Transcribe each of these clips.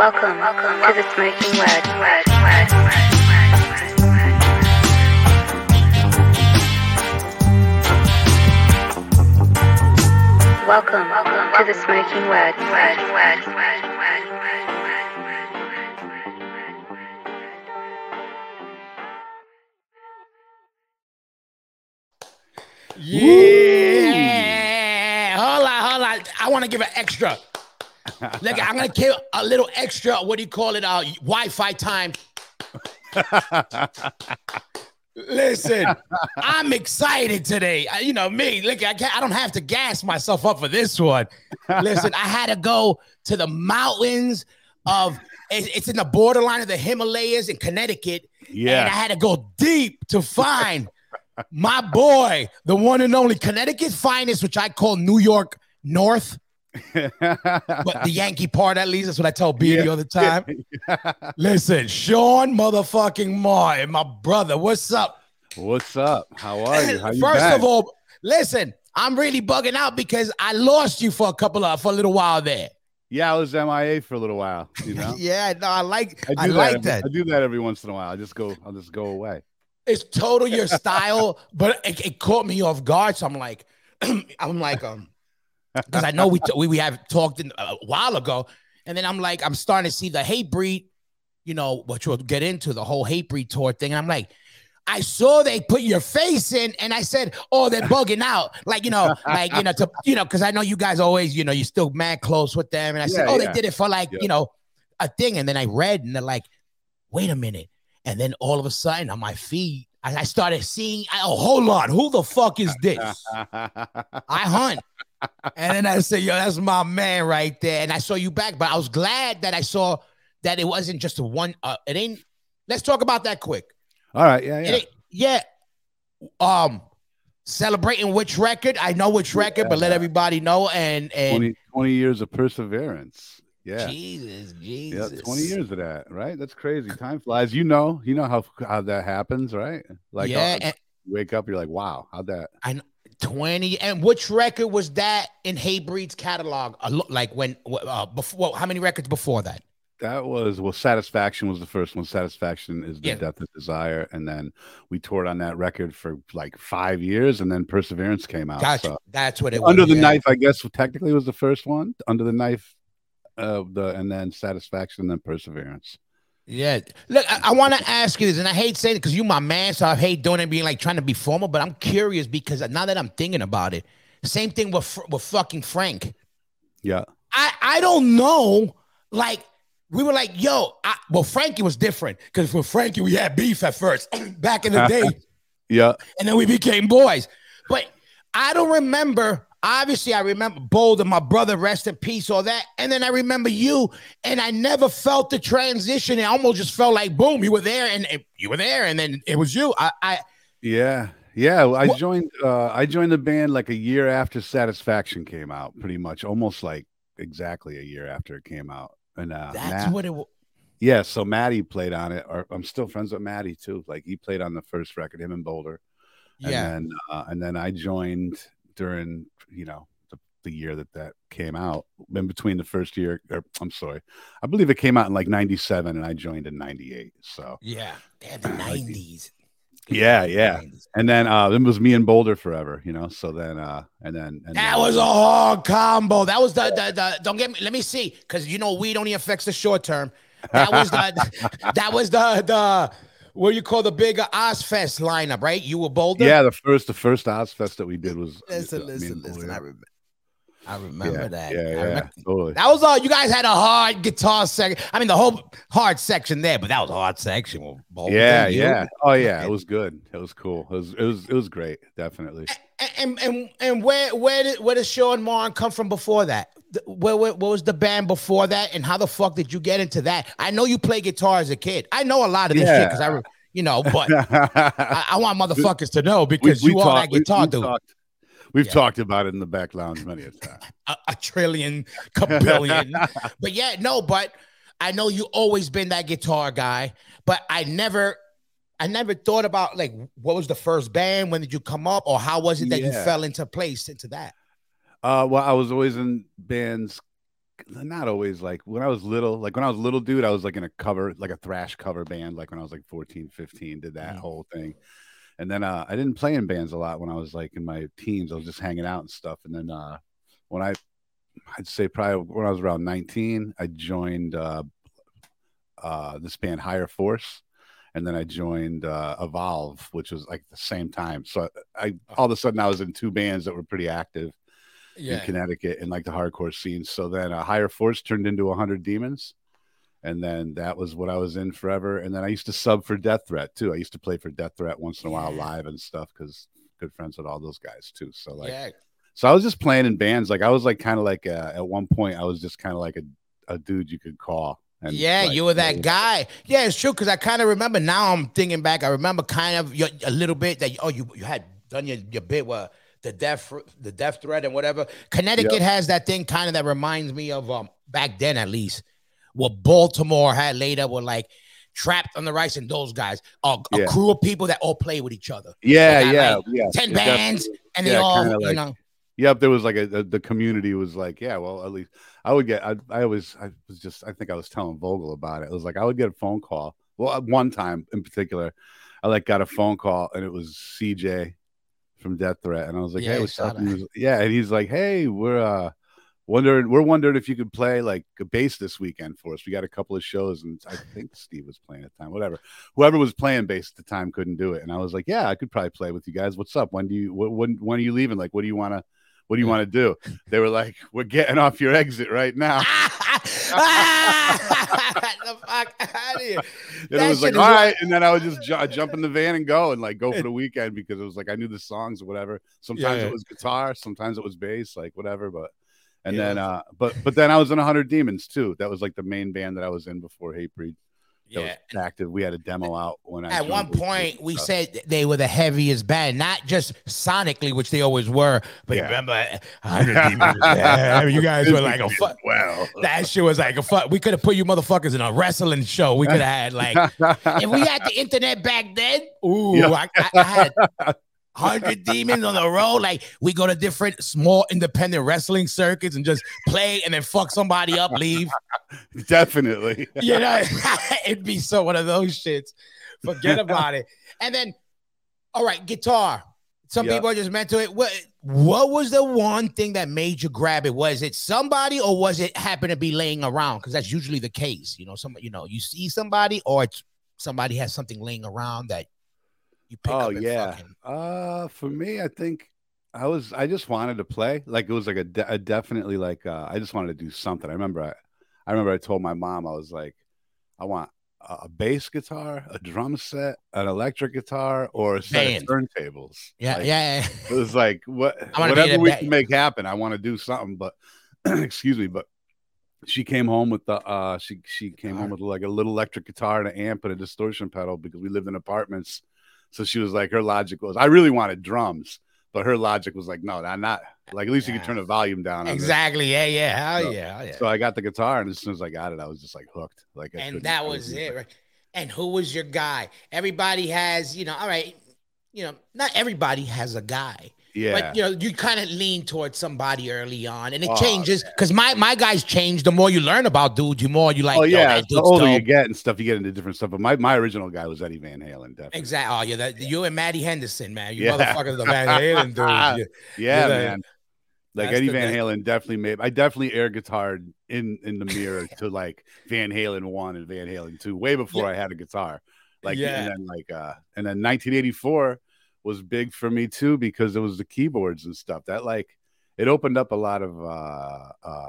Welcome to The Smokin Word. Welcome to The Smokin Word. Yeah! Hola! I want to give an extra. Like, I'm gonna give a little extra. What do you call it? Wi-Fi time. Listen, I'm excited today. You know me. Look, I don't have to gas myself up for this one. Listen, I had to go to the mountains of. It's in the borderline of the Himalayas in Connecticut. Yeah, and I had to go deep to find my boy, the one and only Connecticut finest, which I call New York North. But the Yankee part, at least, that's what I tell B the other time. Listen, Sean motherfucking Martin, my brother, what's up? What's up? How are you? How you First back? Of all, listen, I'm really bugging out because I lost you for a little while there. Yeah, I was MIA for a little while. You know? Yeah, no, I like that. I do that every once in a while. I'll just go away. It's total your style, but it caught me off guard. So I'm like, because I know we have talked a while ago, and then I'm starting to see the Hatebreed, you know, which we'll get into, the whole Hatebreed tour thing. And I'm like, I saw they put your face in, and I said, oh, they're bugging out, because I know you guys always, you know, you're still mad close with them. And I said, they did it for you know, a thing. And then I read, and they're like, wait a minute. And then all of a sudden, on my feed, I started seeing, oh, hold on, who the fuck is this? I hunt. And then I said, yo, that's my man right there. And I saw you back, but I was glad that I saw that it wasn't just one. It ain't. Let's talk about that quick. All right. Yeah. Celebrating which record? I know which record, but let everybody know. And 20 years of Perseverance. Yeah. Jesus. Yeah, 20 years of that, right? That's crazy. Time flies. You know how that happens, right? Like, yeah, you wake up, you're like, wow, how'd that? I know. 20, and which record was that in Hatebreed's catalog? Like when, before, how many records before that? That was, Satisfaction was the first one. Satisfaction is the Death of Desire. And then we toured on that record for like 5 years, and then Perseverance came out. Gotcha. So. That's what it was. Under the Knife, I guess, technically was the first one. Under the Knife, and then Satisfaction, and then Perseverance. Yeah. Look, I want to ask you this, and I hate saying it because you my man, so I hate doing it, being like trying to be formal, but I'm curious because now that I'm thinking about it, same thing with fucking Frank. Yeah. I don't know. Like, we were like, yo, Frankie was different because with Frankie, we had beef at first back in the day. Yeah. And then we became boys. But I don't remember. Obviously, I remember Boulder, my brother, rest in peace, all that. And then I remember you, and I never felt the transition. It almost just felt like, boom, you were there, and then it was you. I joined the band like a year after Satisfaction came out, pretty much, almost like exactly a year after it came out. And that's what it was. Yeah, so Maddie played on it. Or I'm still friends with Maddie, too. Like, he played on the first record, him and Boulder. Yeah. And then I joined during, you know, the year that came out, in between the first year, or I'm sorry, I believe it came out in like 97, and I joined in 98. So yeah, they had the 90s. Yeah. And then it was me and Boulder forever, you know. So then and that was a hard combo. That was the don't get me. Let me see, because you know weed only affects the short term. That was the that was the what do you call the big Ozzfest lineup, right? You were Boulder? Yeah, the first Ozzfest that we did was... Listen, I remember that. Yeah, totally. That was all... You guys had a hard guitar section. I mean, the whole hard section there, but that was a hard section with Boulder. Yeah. Oh, yeah, it was good. It was cool. It was great, definitely. And where did Sean Martin come from before that? What was the band before that, and how the fuck did you get into that? I know you play guitar as a kid. I know a lot of this shit because but I want motherfuckers to know because you are that guitar dude. We've talked about it in the back lounge many a time. a trillion, kabillion. But I know you always been that guitar guy, but I never thought about like what was the first band, when did you come up, or how was it that you fell into place into that? Well, I was always in bands not always, like when I was little, dude, I was like in a cover, like a thrash cover band, like when I was like 14, 15, did that whole thing. And then I didn't play in bands a lot when I was like in my teens. I was just hanging out and stuff. And then when I'd say probably when I was around 19, I joined this band Higher Force. And then I joined Evolve, which was like the same time. So I all of a sudden I was in two bands that were pretty active in Connecticut in like the hardcore scene. So then Higher Force turned into 100 Demons. And then that was what I was in forever. And then I used to sub for Death Threat too. I used to play for Death Threat once in a while live and stuff because good friends with all those guys too. So like, so I was just playing in bands. Like I was like kind of like at one point I was just kind of like a dude you could call. And like, you were that guy. Yeah, it's true because I kind of remember now. I'm thinking back. I remember kind of a little bit that you had done your bit with the death threat and whatever. Connecticut has that thing kind of that reminds me of back then at least. What Baltimore had later were like Trapped on the Rice and those guys are a crew of people that all play with each other. Yeah. 10 bands and they all, you like, know. Yep, there was like the community was like, well, at least I would get, I think I was telling Vogel about it. It was like, I would get a phone call. Well, one time in particular, I like got a phone call and it was CJ from Death Threat. And I was like, hey, what's up? And he's like, hey, we're wondering if you could play like a bass this weekend for us. We got a couple of shows and I think Steve was playing at the time, whatever. Whoever was playing bass at the time couldn't do it. And I was like, yeah, I could probably play with you guys. What's up? When are you leaving? Like, what do you want to do? They were like, we're getting off your exit right now. The fuck out of here. And it was like, all right. And then I would just jump in the van and go for the weekend because it was like, I knew the songs or whatever. Sometimes it was guitar. Sometimes it was bass, like whatever. Then, but then I was in 100 Demons too. That was like the main band that I was in before Hatebreed. Was active. We had a demo out when I. At one point, we said they were the heaviest band, not just sonically, which they always were. But remember, 100 Demons. I mean, you guys were like a fuck. Well, that shit was like a fuck. We could have put you motherfuckers in a wrestling show. We could have had like, if we had the internet back then. I had 100 Demons on the road. Like, we go to different small independent wrestling circuits and just play and then fuck somebody up, leave. Definitely. You know, it'd be so one of those shits. Forget about it. And then, all right, guitar. Some people are just meant to it. What was the one thing that made you grab it? Was it somebody or was it happen to be laying around? Because that's usually the case. You know, you see somebody or it's somebody has something laying around that you pick up and fucking... for me, I think I just wanted to play. Like it was like a definitely like I just wanted to do something. I remember I told my mom I was like, I want a bass guitar, a drum set, an electric guitar, or a set of turntables. It was like whatever we can make happen. I want to do something, but excuse me, but. She came home with like a little electric guitar and an amp and a distortion pedal because we lived in apartments. So she was like, her logic was, I really wanted drums, but her logic was like, no, not like at least you can turn the volume down. Exactly. Hell yeah. So I got the guitar, and as soon as I got it, I was just like hooked. Like, and that was it. Right? And who was your guy? Everybody has, all right, not everybody has a guy. Yeah. But you kind of lean towards somebody early on, and it changes because my guys change. The more you learn about dudes, you more you like. Oh yeah, the older you get and stuff, you get into different stuff. But my original guy was Eddie Van Halen, definitely. Exactly. Oh yeah, you and Maddie Henderson, man. You motherfuckers, the Van Halen dudes. Man. Like Eddie Van Halen definitely I definitely air guitared in the mirror to like Van Halen 1 and Van Halen 2 way before I had a guitar. Like and then 1984. Was big for me too because it was the keyboards and stuff that like it opened up a lot of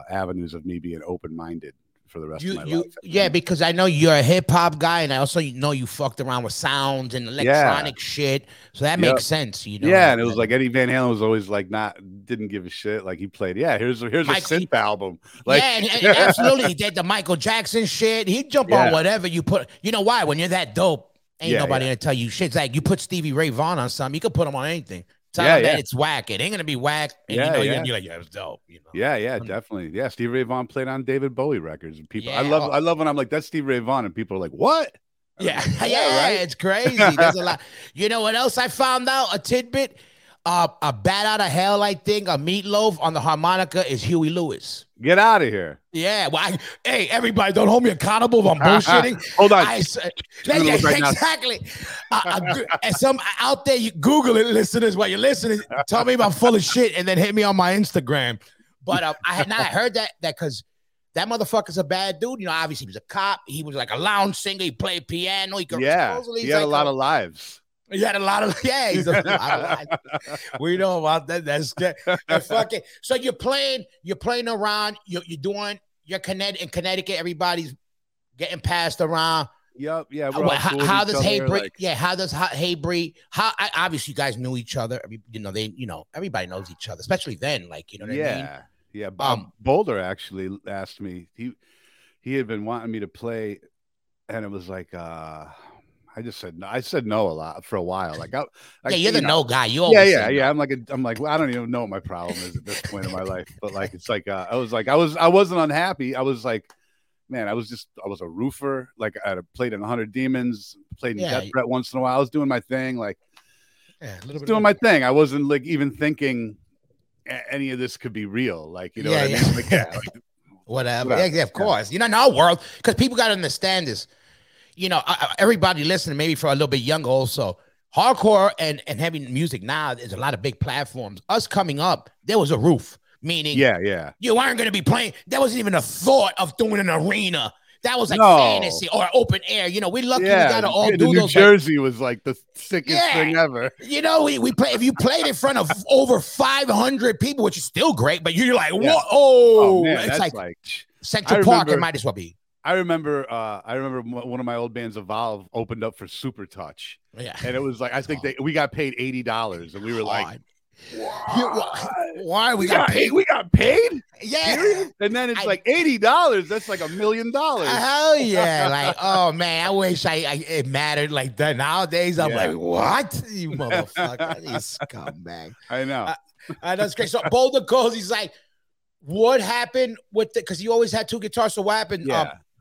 avenues of me being open-minded for the rest of my life. Yeah, because I know you're a hip-hop guy, and I also know you fucked around with sounds and electronic shit, so that makes sense. And it was like Eddie Van Halen was always like didn't give a shit. Like he played, here's a synth album. Like and absolutely, he did the Michael Jackson shit. He'd jump on whatever you put. You know why? When you're that dope. Ain't nobody gonna tell you shit. It's like you put Stevie Ray Vaughan on something, you could put him on anything. Tell him that it's whack. It ain't gonna be whack. And you're gonna be like, it was dope. Definitely. Yeah, Stevie Ray Vaughan played on David Bowie records. And people, I love when I'm like, that's Stevie Ray Vaughan, and people are like, what? It's crazy. There's a lot. You know what else I found out? A tidbit, a bat out of hell, I think, a meatloaf on the harmonica is Huey Lewis. Get out of here. Yeah. Well, hey, everybody, don't hold me accountable if I'm bullshitting. Hold on. Exactly. Some out there, you Google it, listeners, while you're listening. Tell me if I'm full of shit and then hit me on my Instagram. But I had not heard that because that motherfucker's a bad dude. You know, obviously, he was a cop. He was like a lounge singer. He played piano. He had like a lot of lives. He had a lot of, yeah. We know about that. That's good. Fucking, so you're playing around. You're doing your Connecticut. In Connecticut, everybody's getting passed around. Yep. Yeah. How does Hatebreed? Obviously, you guys knew each other. Everybody knows each other, especially then. Like, you know what I mean? Yeah. Yeah. Boulder actually asked me. He had been wanting me to play, and it was like, I just said no. I said no a lot for a while. Like, you're the no guy. You always yeah. I'm like, I don't even know what my problem is at this point in my life. But like, it's like I wasn't unhappy. I was like, man, I was a roofer. Like, I played in 100 Demons, played in Death Threat once in a while. I was doing my thing, like a little bit. I wasn't like even thinking any of this could be real. Like, you know what I mean? Like, whatever. Yeah, of course. Yeah. You know, in our world, because people got to understand this. You know, everybody listening, maybe for a little bit younger also, hardcore and heavy music now, there's a lot of big platforms. Us coming up, there was a roof, meaning you weren't going to be playing. There wasn't even a thought of doing an arena. That was like fantasy or open air. You know, we lucky we got to all do those. New Jersey was like the sickest thing ever. You know, we play. If you played in front of over 500 people, which is still great, but you're like, whoa, oh man, it's like Central Park, it might as well be. I remember one of my old bands, Evolve, opened up for Super Touch. Yeah. And it was like, I think we got paid $80 and we were like, why we got paid? We got paid? Yeah. Seriously? And then it's like $80. That's like $1 million. Hell yeah. Like, oh man, I wish it mattered like that. Nowadays, I'm like, what? You motherfucker. You scumbag. I know. That's crazy. So Boulder goes, he's like, what happened with the, because you always had two guitars. So what happened?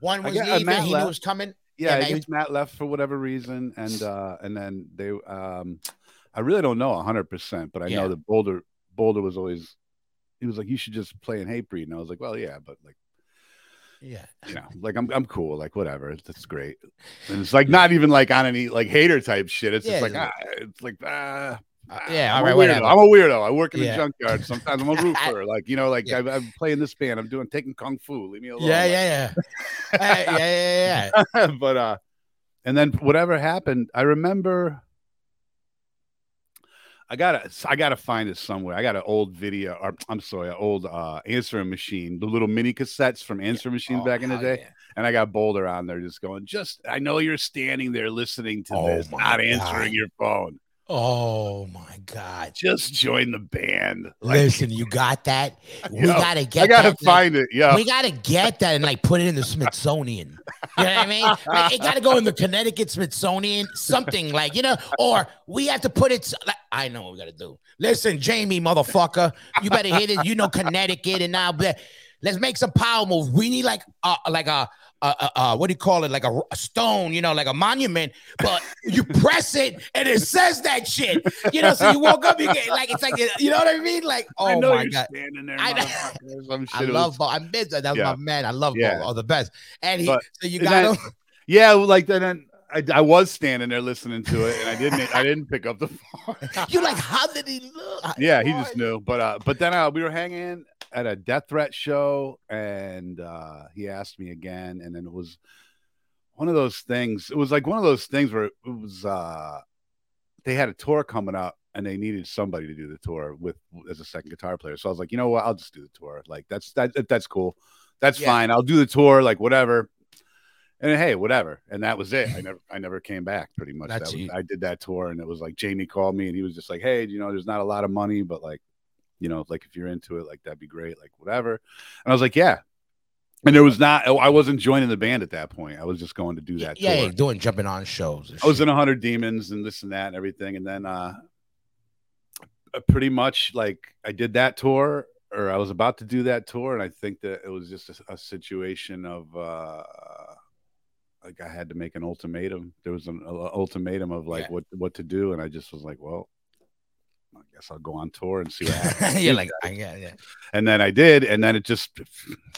One was leaving, he knew it was coming. Yeah, I think Matt left for whatever reason, and then they. I really don't know 100%, but I know that Boulder was always. He was like, "You should just play in Hatebreed," and I was like, "Well, yeah, but like, you know, like I'm cool, like whatever, that's great." And it's like not even like on any like hater type shit. It's just like it's like I'm a weirdo. I work in the junkyard. Sometimes I'm a roofer. Like, you know, like I'm playing this band. I'm taking kung fu. Leave me alone. Yeah. But and then whatever happened, I remember. I gotta find it somewhere. I got an old video. Or, I'm sorry, an old answering machine. The little mini cassettes from answering machines back in the day. Yeah. And I got Boulder on there, just going. I know you're standing there listening to this, not answering your phone. Oh my God! Just join the band. Like, listen, you got that? We gotta get. I gotta find it. Yeah, we gotta get that and like put it in the Smithsonian. You know what I mean? Like, it gotta go in the Connecticut Smithsonian, something like, you know. Or we have to put it. Like, I know what we gotta do. Listen, Jamie, motherfucker, you better hit it. You know, Connecticut, and now let's make some power moves. We need what do you call it? Like a stone, you know, like a monument, but you press it and it says that shit, you know. So you woke up, you get like, it's like, you know what I mean? Like, oh, I know my God, standing there, I love Bo. I miss that. That was my man. I love Bo. Oh, the best. And so you got him. Yeah, like then I was standing there listening to it, and I didn't pick up the phone. You're like, how did he look? Yeah, he just knew. But then we were hanging at a Death Threat show, and he asked me again, and then it was one of those things. It was like one of those things where it was they had a tour coming up, and they needed somebody to do the tour with as a second guitar player. So I was like, you know what? I'll just do the tour. Like that's cool. That's fine. I'll do the tour. Like whatever. And hey, whatever. And that was it. I never came back. Pretty much. I did that tour, and it was like Jamie called me, and he was just like, hey, you know, there's not a lot of money, but like, you know, like if you're into it, like that'd be great, like whatever. And I was like, yeah. And there was I wasn't joining the band at that point. I was just going to do that. Yeah, jumping on shows. I was in 100 Demons and this and that and everything. And then pretty much like I did that tour, or I was about to do that tour. And I think that it was just a situation of like I had to make an ultimatum. There was an ultimatum of like what to do. And I just was like, well, guess I'll go on tour and see what happens. You're like, yeah. And then I did, and then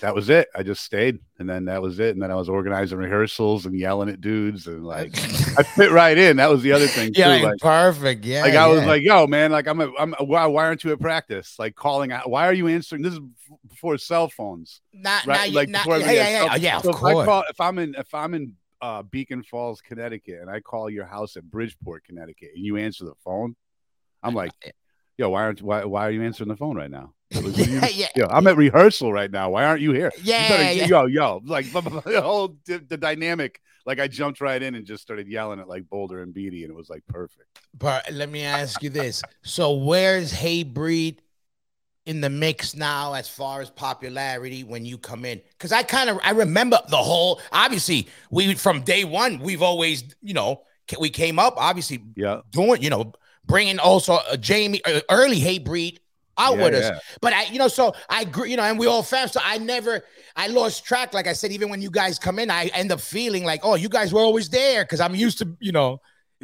that was it. I just stayed, and then that was it. And then I was organizing rehearsals and yelling at dudes, and like I fit right in. That was the other thing. Yeah, too. Like, perfect. Yeah. Like I was like, yo, man, like why aren't you at practice? Like calling out, why are you answering? This is before cell phones. Of course. If I'm in Beacon Falls, Connecticut, and I call your house at Bridgeport, Connecticut, and you answer the phone, I'm like, yo, why are you answering the phone right now? Yo, I'm at rehearsal right now. Why aren't you here? Like the whole the dynamic. Like I jumped right in and just started yelling at like Boulder and Beatty, and it was like perfect. But let me ask you this: so where's Hatebreed in the mix now as far as popularity when you come in? Because I remember the whole, obviously we from day one, we've always, we came up obviously doing, bringing also Jamie early Hatebreed out with us. But so I grew, and we all fam. So I lost track. Like I said, even when you guys come in, I end up feeling like, oh, you guys were always there. Cause I'm used to,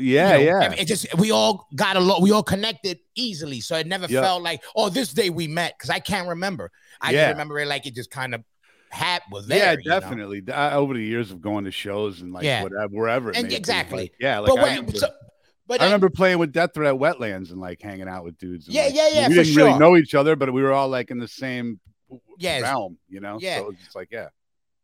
it just, we all got along. We all connected easily. So it never felt like, oh, this day we met. Because I can't remember. I didn't remember it like it just kind of happened. Yeah, definitely. Over the years of going to shows and like whatever, wherever. Exactly. Like, I remember playing with Death Threat at Wetlands and like hanging out with dudes. And, we didn't really know each other, but we were all like in the same realm, Yeah. So it was just like,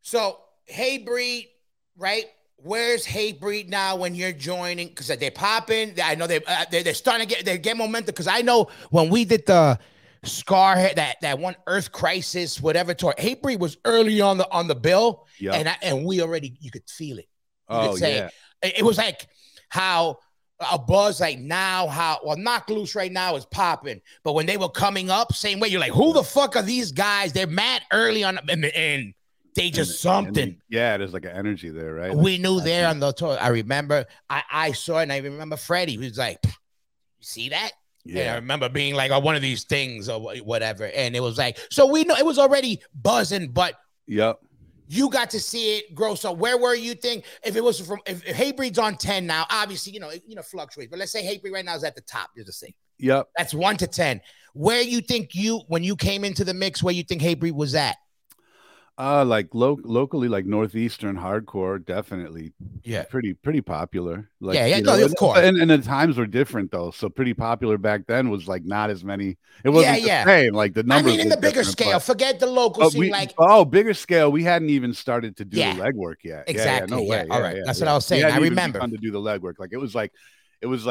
So Hatebreed, right? Where's Hatebreed now when you're joining? Because they're popping. I know they're starting to get momentum. Because I know when we did the Skarhead, that one Earth Crisis, whatever tour, Hatebreed was early on the bill, and we already, you could feel it. It was like how a buzz like now, Knock Loose right now is popping, but when they were coming up, same way, you're like, who the fuck are these guys? They're mad early on and they just something. Yeah, there's like an energy there, right? We knew there on the tour. I remember I saw it, and I remember Freddie. He was like, you see that? Yeah. And I remember being like, oh, one of these things or whatever. And it was like, so we know it was already buzzing, but you got to see it grow. So where were you think if it was from if Hatebreed's on 10 now, obviously, it fluctuates, but let's say Hatebreed right now is at the top. You're the same. Yep. That's 1 to 10. Where you think when you came into the mix, where you think Hatebreed was at? Like locally, like northeastern hardcore, definitely. Yeah, pretty popular. Like, of course. And the times were different though, so pretty popular back then was like not as many. It wasn't the same. Like the numbers. I mean, in the bigger scale, forget the local scene. Bigger scale, we hadn't even started to do the legwork yet. Exactly. No way. All right, that's what I was saying. I remember to do the legwork. Like it was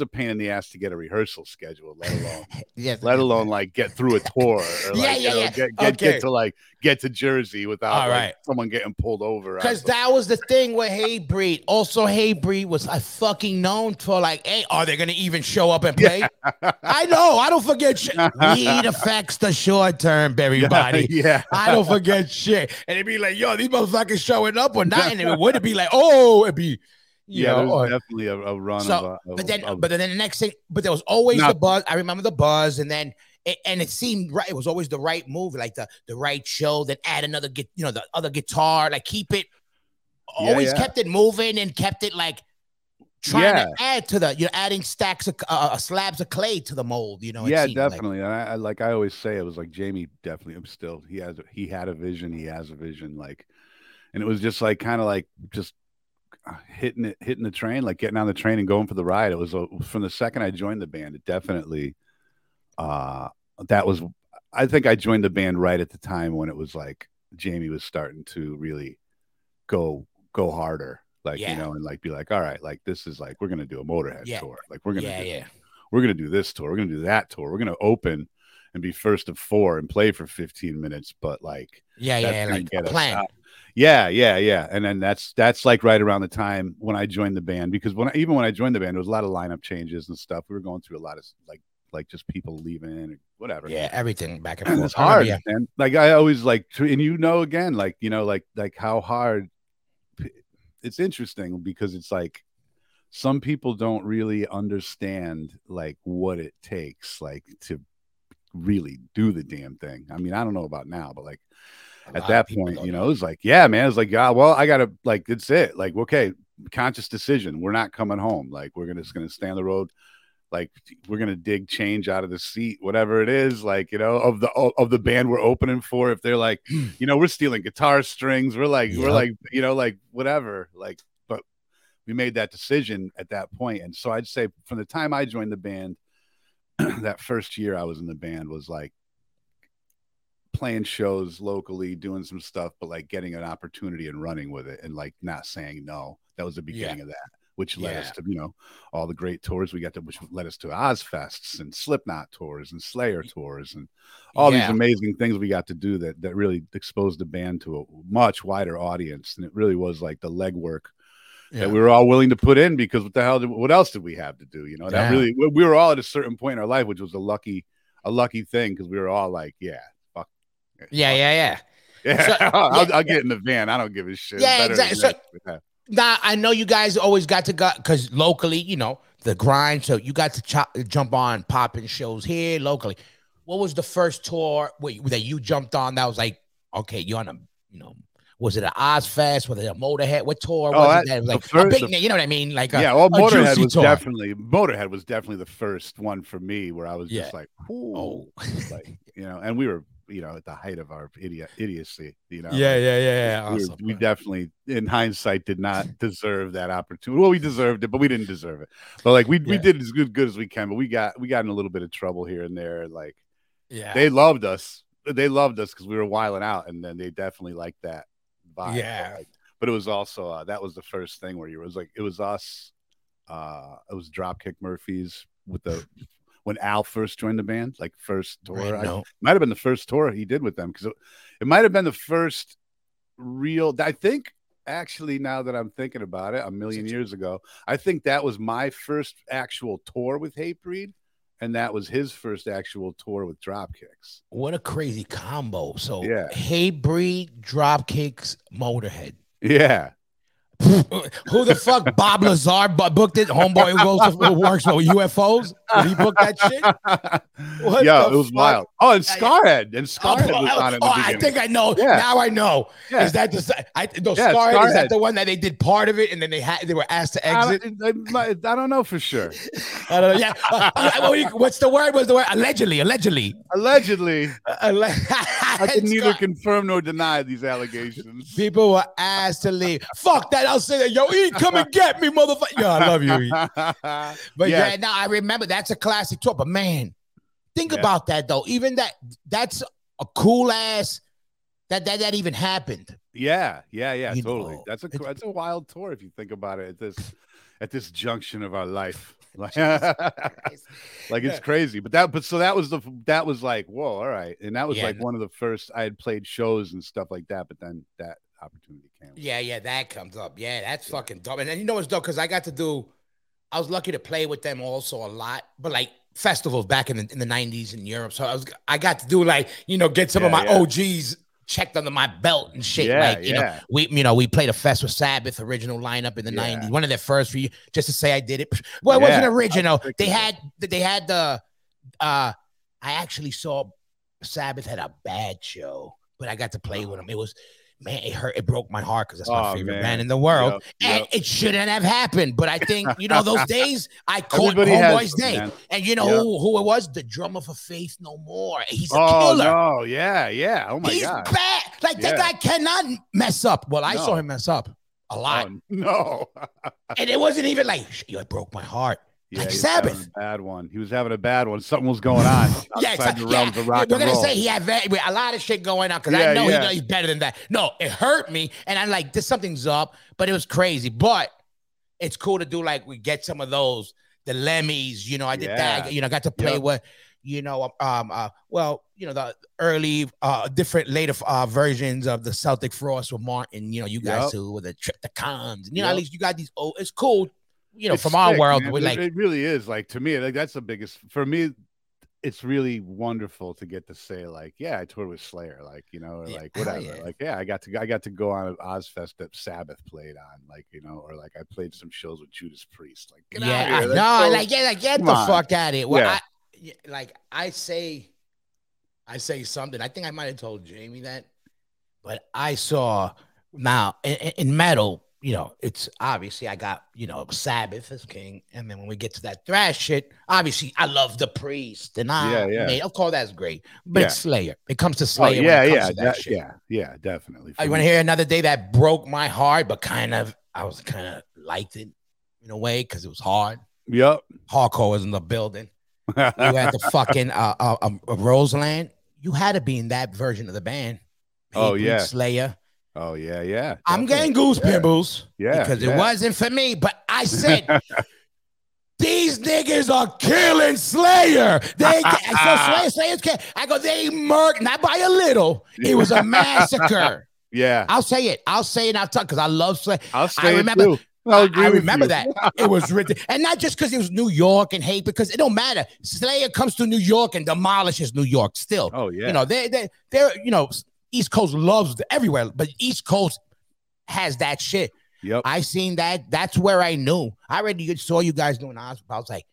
a pain in the ass to get a rehearsal schedule, let alone like get through a tour or get to Jersey without someone getting pulled over. Because that was the thing with Hatebreed. Also, Hatebreed was fucking known for like, hey, are they gonna even show up and play? Yeah. I know, I don't forget shit. Weed affects the short term, everybody. I don't forget shit. And it'd be like, yo, these motherfuckers showing up or not, and it would be like, oh, it'd be. There's definitely a run. But then the next thing, but there was always the buzz. I remember the buzz, and then it seemed right. It was always the right move, like the right show. Then add another, the other guitar. Like keep it, kept it moving and kept it like trying to add to the. You're adding stacks of slabs of clay to the mold. Definitely. Like. And I like I always say, it was like Jamie. Definitely, I'm still. He had a vision. He has a vision. Like, and it was just like kind of like just. Hitting the train, like getting on the train and going for the ride. It was from the second I joined the band, it definitely I think I joined the band right at the time when it was like Jamie was starting to really go harder, like and like be like, all right, like this is like we're gonna do a Motorhead tour, like we're gonna do this tour, we're gonna do that tour, we're gonna open and be first of four and play for 15 minutes, but like like a plan. And then that's like right around the time when I joined the band, because when I joined the band, there was a lot of lineup changes and stuff. We were going through a lot of like just people leaving and whatever. Yeah, everything back and forth. It's hard, man. Like I always like, and like how hard. It's interesting because it's like some people don't really understand like what it takes like to really do the damn thing. I mean, I don't know about now, but like. At that point, it was like, yeah, man, it's like, yeah, well, I gotta like, it's it. Like, okay, conscious decision. We're not coming home. Like, we're gonna stay on the road. like we're gonna dig change out of the seat, whatever it is, like, you know, of the band we're opening for. If they're like, you know, we're stealing guitar strings, we're like, we're like, you know, like whatever, like, but we made that decision at that point. And so I'd say from the time I joined the band, that first year I was in the band was like playing shows locally, doing some stuff, but like getting an opportunity and running with it and like not saying no. That was the beginning of that, which led us to, you know, all the great tours we got to, which led us to Ozzfests and Slipknot tours and Slayer tours and all these amazing things we got to do that really exposed the band to a much wider audience. And it really was like the legwork that we were all willing to put in, because what else did we have to do? You know, that really, we were all at a certain point in our life, which was a lucky thing, because we were all like, I'll get in the van. I don't give a shit. Yeah, exactly. So, now, I know you guys always got to go, because locally, you know, the grind. So you got to jump on popping shows here locally. What was the first tour that you jumped on that was like, okay, you're on a, you know, was it an Ozzfest? Was it a Motorhead? What tour was it? That was like first, a big, you know what I mean? Like Motorhead was tour. Motorhead was definitely the first one for me where I was just like, ooh, like, you know, and we were, you know, at the height of our idiocy, you know. Awesome. We definitely, in hindsight, did not deserve that opportunity. Well, we deserved it, but we didn't deserve it. But like we did as good as we can. But we got in a little bit of trouble here and there. Like, they loved us. They loved us because we were wilding out, and then they definitely liked that vibe. Yeah. But it was also that was the first thing where it was us. It was Dropkick Murphys with the. When Al first joined the band, like first tour, might have been the first tour he did with them, because it might have been the first real. I think actually, now that I'm thinking about it, a million years ago, I think that was my first actual tour with Hatebreed, and that was his first actual tour with Dropkicks. What a crazy combo! So Hatebreed, Dropkicks, Motorhead. Yeah. Who the fuck Bob Lazar booked it? Homeboy who works with UFOs. Did he book that shit? It was wild. Oh, and Skarhead. And Skarhead was on it. Oh, I think I know. Yeah. Now I know. Yeah. Is that the Skarhead? Is that the one that they did part of it and then they were asked to exit? I don't know for sure. I don't know. Yeah. What's the word? Allegedly. I can neither confirm nor deny these allegations. People were asked to leave. Fuck that. I'll say that. Yo, E, come and get me, motherfucker. Yo, I love you, E. But now I remember that's a classic tour. But man, think about that though. Even that's a cool ass that even happened. Yeah, totally. That's a wild tour if you think about it at this junction of our life. Like, it's crazy. But so that was like, whoa, all right. And that was like one of the first I had played shows and stuff like that, but then that opportunity came. That comes up. That's fucking dope. And then, you know what's dope, because I was lucky to play with them also a lot, but like festivals back in the 90s in Europe, so I got to do, like, you know, get some of my OGs checked under my belt and shit. Know, we played a fest with Sabbath, original lineup in the 90s, one of their first few, just to say I did it. Well, it wasn't original. They had the I actually saw Sabbath had a bad show, but I got to play with them. It was, man, it hurt. It broke my heart, because that's my favorite band in the world. Yep. It shouldn't have happened. But I think, you know, those days, I caught homeboy's name. Man. And you know who it was? The drummer for Faith No More. He's a killer. Oh, no. Yeah. Oh, my God. He's bad. Like, that guy cannot mess up. Well, I saw him mess up a lot. Oh, no. And it wasn't even like, it broke my heart. Yeah, like Sabbath. He was having a bad one. Something was going on. We're going to say he had a lot of shit going on, because I know he's better than that. No, it hurt me. And I'm like, this, something's up, but it was crazy. But it's cool to do, like, we get some of those, the Lemmys, you know, I did that, you know, got to play with, you know, the early, later versions of the Celtic Frost with Martin, you know, you guys who were the Trip to Cons, you know, at least you got these, it's cool. You know, it's from sick, our world, we like it really is. Like, to me, like, that's the biggest for me. It's really wonderful to get to say, like, I toured with Slayer, like, you know, or like whatever. Like, I got to go on an Ozzfest that Sabbath played on, like, you know, or like I played some shows with Judas Priest. Like, get out of here. Get the fuck out of it. Well, I say something. I think I might have told Jamie that, but I saw now in metal. you know, it's obviously I got, you know, Sabbath as king. And then when we get to that thrash shit, obviously I love the Priest. And of course, that's great. But it's Slayer. It comes to Slayer. Yeah, definitely. I want to hear another day that broke my heart, but I kind of liked it in a way because it was hard. Yep. Hardcore was in the building. You had the fucking Roseland. You had to be in that version of the band. Slayer. Oh, yeah, yeah. I'm getting goosebumps. Yeah. Because it wasn't for me, but I said, these niggas are killing Slayer. I go, they murdered, not by a little. It was a massacre. Yeah. I'll say it. I'll talk because I love Slayer. I remember that. It was written. And not just because it was New York and hate, because it don't matter. Slayer comes to New York and demolishes New York still. Oh, yeah. You know, they're East Coast loves everywhere, but East Coast has that shit. Yep. I seen that. That's where I knew. I already saw you guys doing Ozzfest. I was like,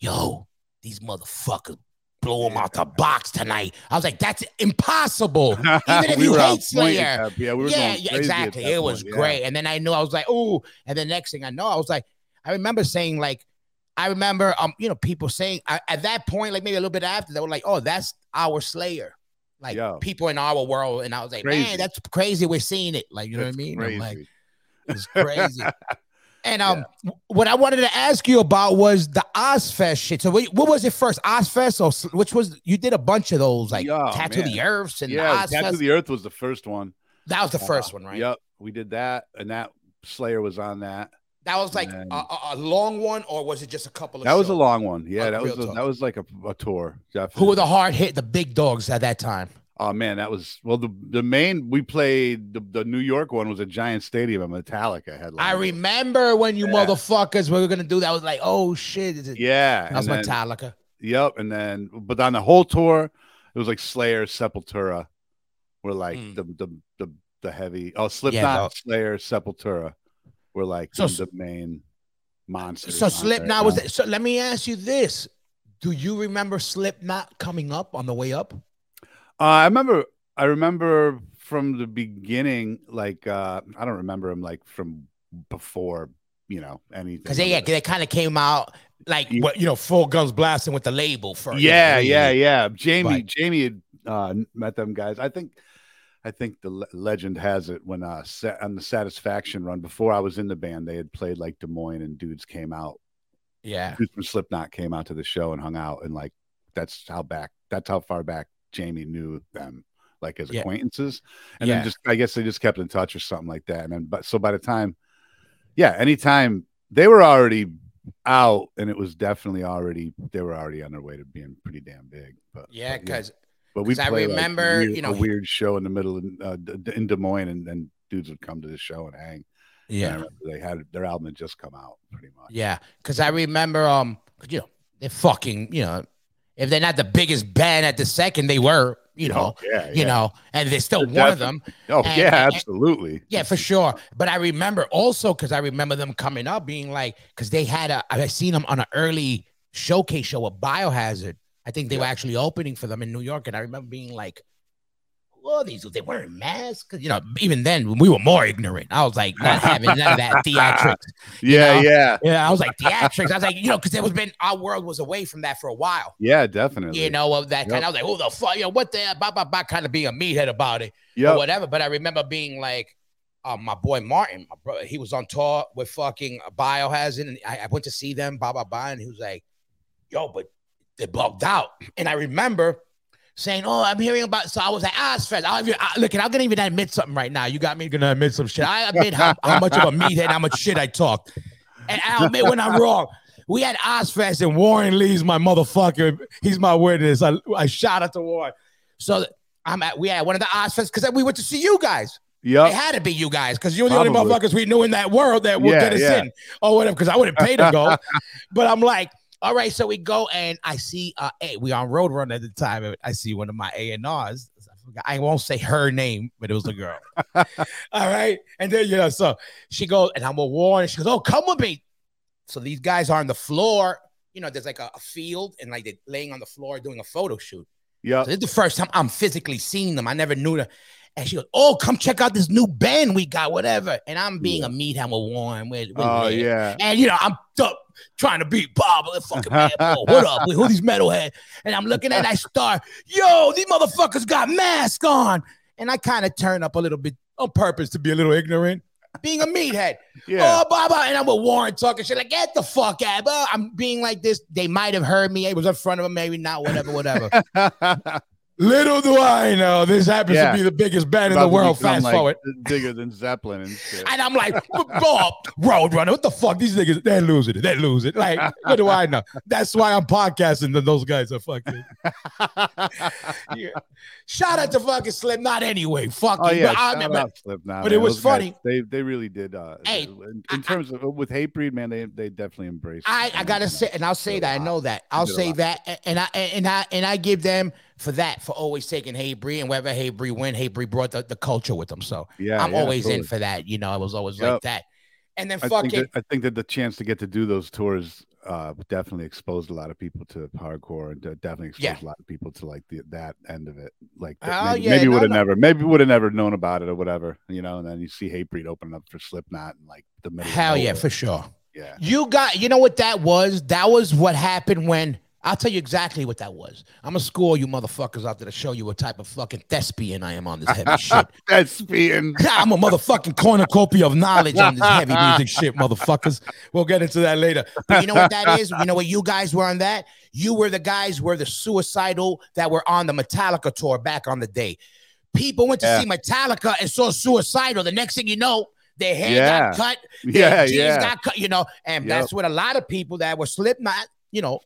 yo, these motherfuckers blow them out the box tonight. I was like, that's impossible. Even if you hate Slayer. Exactly. It was great. And then I knew, I was like, ooh. And the next thing I know, I was like, I remember people saying at that point, like maybe a little bit after, they were like, oh, that's our Slayer. Like people in our world, and I was like, man, that's crazy. We're seeing it, like, you know what I mean? I'm like, it's crazy. And what I wanted to ask you about was the Ozzfest shit. So, what was it first, Ozzfest, or which was you did a bunch of those, like Tattoo the Earths and Ozzfest. Tattoo the Earth was the first one. That was the first one, right? Yep, we did that, and that Slayer was on that. That was like a long one, or was it just a couple of shows? That was a long one. Yeah, that was like a tour. Definitely. Who were the hard hit, the big dogs at that time? Oh, man, that was... Well, the main... We played... The New York one was a giant stadium and Metallica headline. I remember when you motherfuckers were going to do that. I was like, oh, shit. That was Metallica. Yep, and then... But on the whole tour, it was like Slayer, Sepultura. Were like the heavy... Oh, Slipknot, Slayer, Sepultura. Were like the main monsters. So Slipknot was... So let me ask you this. Do you remember Slipknot coming up on the way up? I remember from the beginning, like, I don't remember him like from before, you know, anything. Because they kind of came out like, full guns blasting with the label first. Yeah. Jamie had met them guys. I think the legend has it when on the Satisfaction run, before I was in the band, they had played like Des Moines and dudes came out. Yeah. Dudes from Slipknot came out to the show and hung out. And like, that's how far back Jamie knew them, like as acquaintances, and then just I guess they just kept in touch or something like that. And then, but so by the time, anytime they were already out, and it was definitely they were already on their way to being pretty damn big. But I remember like a weird show in the middle of, in Des Moines, and dudes would come to the show and hang. Yeah, and I remember they had their album had just come out pretty much. Yeah, because I remember they're fucking if they're not the biggest band at the second, they were, and they're still one of them. Oh, and, absolutely. Yeah, for sure. But I remember also, because I remember them coming up being like, because they had I seen them on an early showcase show with Biohazard. I think they were actually opening for them in New York. And I remember being like, they weren't masks. Because, even then, when we were more ignorant, I was like, not having none of that theatrics. I was like, theatrics. I was like, because there was our world was away from that for a while. Yeah, definitely. Of that kind. I was like, who the fuck? What the kind of being a meathead about it or whatever. But I remember being like, my boy Martin, my brother, he was on tour with fucking Biohazard. And I went to see them, and he was like, yo, but they bugged out. And I remember saying, oh, I'm hearing about... So I was like, Ozzfest. I'm going to even admit something right now. You got me going to admit some shit. I admit how much of a meathead, how much shit I talked. And I'll admit when I'm wrong. We had Ozzfest, and Warren Lee's my motherfucker. He's my witness. I shout out to Warren. So we had one of the Ozzfest because we went to see you guys. Yeah. It had to be you guys because you're the only motherfuckers we knew in that world that would get us in or whatever, because I wouldn't pay to go. But I'm like... All right, so we go, and I see we on Roadrunner at the time, and I see one of my A&Rs. I won't say her name, but it was a girl. All right, and then so she goes, and I'm a Warren. She goes, "Oh, come with me." So these guys are on the floor. There's like a field, and like they're laying on the floor doing a photo shoot. Yeah, so this is the first time I'm physically seeing them. I never knew that. And she goes, oh, come check out this new band we got, whatever. And I'm being a meat hammer Warren. Yeah. And, you know, I'm trying to beat Bob. Fucking man, what up? Who these metalhead? And I'm looking at, I start, yo, these motherfuckers got masks on. And I kind of turn up a little bit on purpose to be a little ignorant. Being a meathead. Yeah. Oh, blah, blah. And I'm with Warren talking shit like, get the fuck out. Blah. I'm being like this. They might have heard me. It was in front of them. Maybe not. Whatever, whatever. Little do I know, this happens to be the biggest band in the world. Fast forward. Bigger than Zeppelin and shit. And I'm like, Bob, Roadrunner, what the fuck? These niggas, they're losing it. They lose it. Like, what do I know? That's why I'm podcasting that those guys are fucking. Shout out to fucking Slipknot anyway. Fuck you. But it was funny. Guys, they really did. Hey, in terms of with Hatebreed, man, they definitely embraced. I gotta say, and I'll say that. I know that. I'll say that, and I give them. For that, for always taking Hatebreed, and wherever Hatebreed went, Hatebreed brought the culture with them. So I'm always in for that. You know, I was always like that. And then I think that the chance to get to do those tours definitely exposed a lot of people to hardcore, and definitely exposed a lot of people to like that end of it. Like maybe would have never known about it or whatever, you know. And then you see Hatebreed opening up for Slipknot and like the middle. Hell yeah, for sure. Yeah, you know what that was? That was what happened when. I'll tell you exactly what that was. I'm going to score you motherfuckers after the show you what type of fucking thespian I am on this heavy shit. Thespian. I'm a motherfucking cornucopia of knowledge on this heavy music shit, motherfuckers. We'll get into that later. But you know what that is? You know what you guys were on that? You were the guys were the suicidal that were on the Metallica tour back on the day. People went to see Metallica and saw Suicidal. The next thing you know, their hair got cut. Their jeans got cut, you know. And that's what a lot of people that were Slipknot, you know,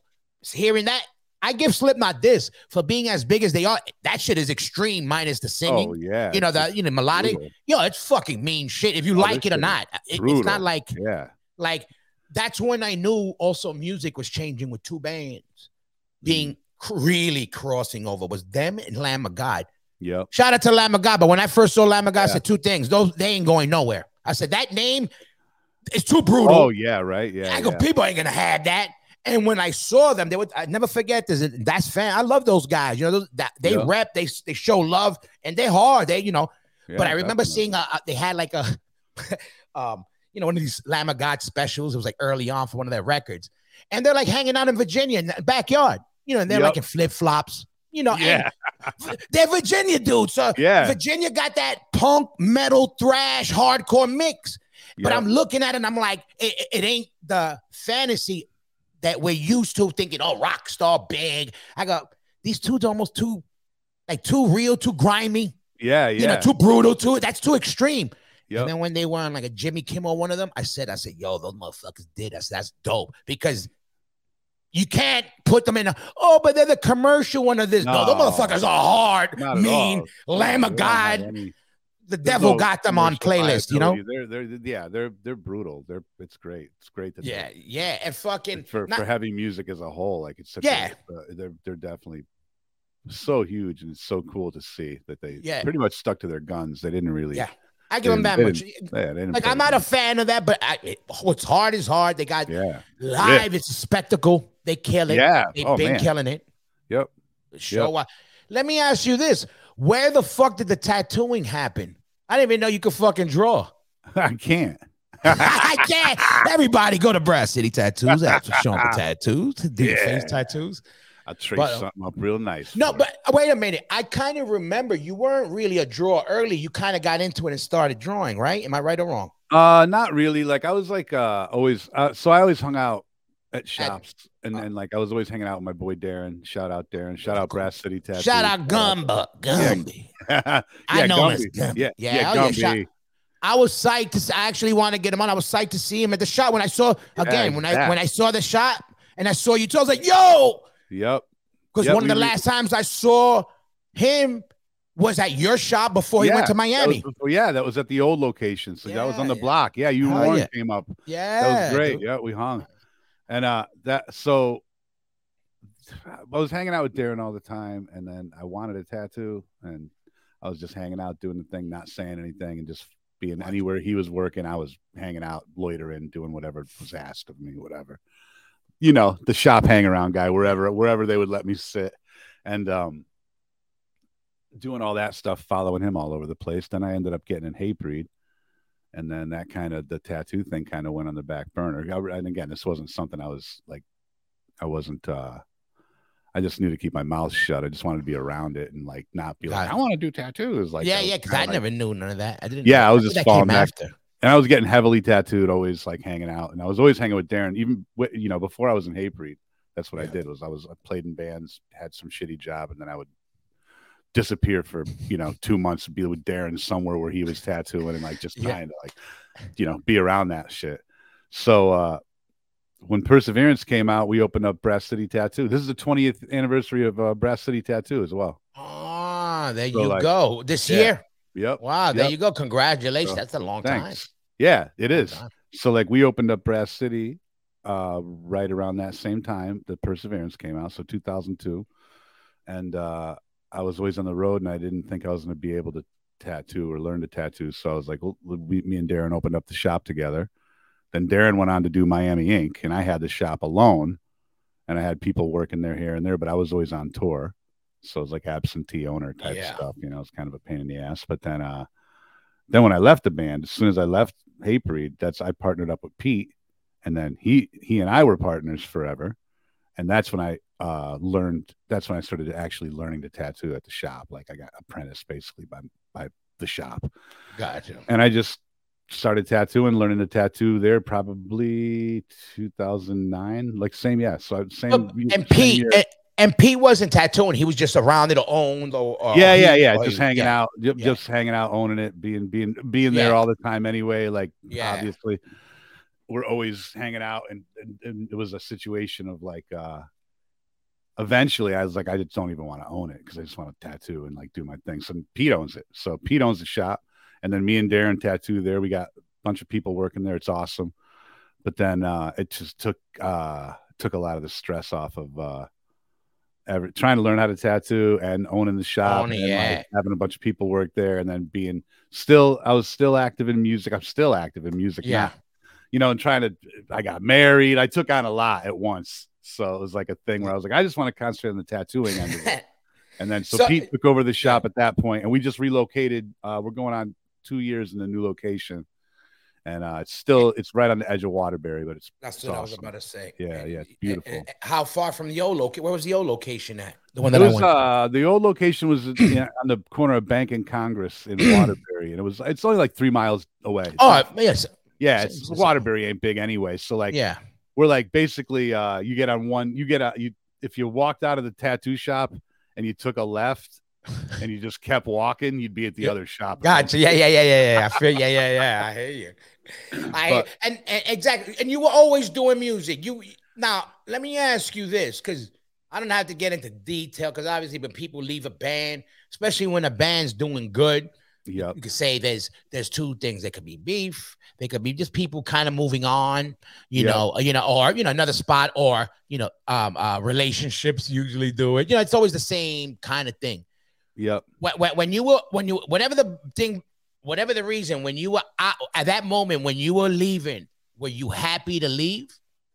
hearing that, I give Slipknot this for being as big as they are. That shit is extreme, minus the singing. Oh yeah, you know the melodic. Brutal. Yo, it's fucking mean shit. If you like it or not, it's not like like that's when I knew also music was changing with two bands being really crossing over was them and Lamb of God. Yeah, shout out to Lamb of God. But when I first saw Lamb of God, I said two things: those they ain't going nowhere. I said that name is too brutal. Oh yeah, right. Yeah, I go people ain't gonna have that. And when I saw them, I never forget this. That's fan. I love those guys. You know, they rap, they show love, and they're hard. They, you know. Yeah, but I remember seeing they had like a, you know, one of these Lamb of God specials. It was like early on for one of their records, and they're like hanging out in Virginia in the backyard. You know, and they're like in flip flops. You know, and they're Virginia dudes. So Virginia got that punk, metal, thrash, hardcore mix. But I'm looking at it, and I'm like, it ain't the fantasy that we're used to thinking, oh, rock star, big. I go, these dudes almost too real, too grimy. You know, too brutal, that's too extreme. Yep. And then when they were on like a Jimmy Kimmel, one of them, I said, yo, those motherfuckers did us. That's dope. Because you can't put them in but they're the commercial one of this. No, those motherfuckers are hard, mean, Lamb of God. The devil got them on playlist, you know. They're brutal. It's great. It's great that and fucking for heavy music as a whole, like it's such they're definitely so huge, and it's so cool to see that they pretty much stuck to their guns. They didn't really I give them that much. Like I'm not a fan of that, but what's hard is hard. They got live. It's a spectacle. They kill it. They've been killing it. Yep. Show up. Let me ask you this. Where the fuck did the tattooing happen? I didn't even know you could fucking draw. I can't. I can't. Everybody go to Brass City Tattoos. After Sean for tattoos. Do your face tattoos. I'll trace something up real nice. No, but wait a minute. I kind of remember you weren't really a drawer early. You kind of got into it and started drawing, right? Am I right or wrong? Not really. Like I was like always. So I always hung out at shops. And like I was always hanging out with my boy Darren. Shout out Darren. Shout out Brass City Tattoo. Shout out Gumby. I know him. Gumby. I was psyched to. I actually want to get him on. I was psyched to see him at the shop when I saw when I saw the shop and I saw you too. I was like, yo. Yep. Because one of the last times I saw him was at your shop before he went to Miami. That was at the old location. So that was on the block. Yeah, you and Warren came up. Yeah, that was great. Yeah, we hung. And so I was hanging out with Darren all the time, and then I wanted a tattoo, and I was just hanging out doing the thing, not saying anything, and just being anywhere he was working. I was hanging out, loitering, doing whatever was asked of me, whatever. You know, the shop hang around guy, wherever they would let me sit. And doing all that stuff, following him all over the place. Then I ended up getting in Hatebreed. And then that kind of, the tattoo thing kind of went on the back burner. And again, this wasn't something I was like, I wasn't, I just knew to keep my mouth shut. I just wanted to be around it and like not be like, I want to do tattoos. Like, yeah, yeah, because I never knew none of that. I didn't. Yeah, I was just falling back. And I was getting heavily tattooed, always like hanging out, and I was always hanging with Darren. Even you know, before I was in Hatebreed, that's what I did. I played in bands, had some shitty job, and then I would disappear for 2 months and be with Darren somewhere where he was tattooing and like just trying to like be around that shit. So when Perseverance came out, we opened up Brass City Tattoo. This is the 20th anniversary of Brass City Tattoo as well. Ah, there you go. This year. Yep. Wow. There you go. Congratulations. So, that's a long time. Yeah, it is. Oh, so like we opened up Brass City right around that same time that Perseverance came out. So 2002. And I was always on the road and I didn't think I was going to be able to tattoo or learn to tattoo. So I was like, well, me and Darren opened up the shop together. Then Darren went on to do Miami Inc. And I had the shop alone and I had people working there here and there, but I was always on tour. So it was like absentee owner type stuff, it was kind of a pain in the ass. But then when I left the band, as soon as I left Hatebreed, I partnered up with Pete and then he and I were partners forever. And that's when I I started actually learning to tattoo at the shop. Like I got apprenticed basically by the shop. Gotcha. And I just started tattooing, learning to tattoo there probably 2009, like same. Yeah. So And Pete wasn't tattooing. He was just around it or owned. Just hanging out. Just hanging out, owning it, being there all the time anyway. Like, obviously, we're always hanging out. And it was a situation of like, eventually, I was like, I just don't even want to own it because I just want to tattoo and like do my thing. So Pete owns it. So Pete owns the shop. And then me and Darren tattoo there. We got a bunch of people working there. It's awesome. But then it just took a lot of the stress off of trying to learn how to tattoo and owning the shop, like having a bunch of people work there, and then I was still active in music. I'm still active in music now, and I got married. I took on a lot at once. So it was like a thing where I was like, I just want to concentrate on the tattooing end of it. And then so Pete took over the shop at that point, and we just relocated. We're going on 2 years in the new location. And it's right on the edge of Waterbury, but that's what awesome. I was about to say. Yeah, yeah, it's beautiful. And how far from the old location? Where was the old location at? The one that I went to. The old location was on the corner of Bank and Congress in Waterbury, and it's only like 3 miles away. Oh, yes, yeah. It's Waterbury ain't big anyway, so like, we're like basically you get on one, you get out, if you walked out of the tattoo shop and you took a left. And you just kept walking, you'd be at the other shop. Gotcha. Yeah. I feel. Yeah. I hear you. And exactly. And you were always doing music. Now, let me ask you this, because I don't have to get into detail, because obviously when people leave a band, especially when a band's doing good, you could say there's two things. There could be beef. There could be just people kind of moving on, or another spot, or relationships usually do it. It's always the same kind of thing. Yep. When you were out, at that moment when you were leaving, were you happy to leave?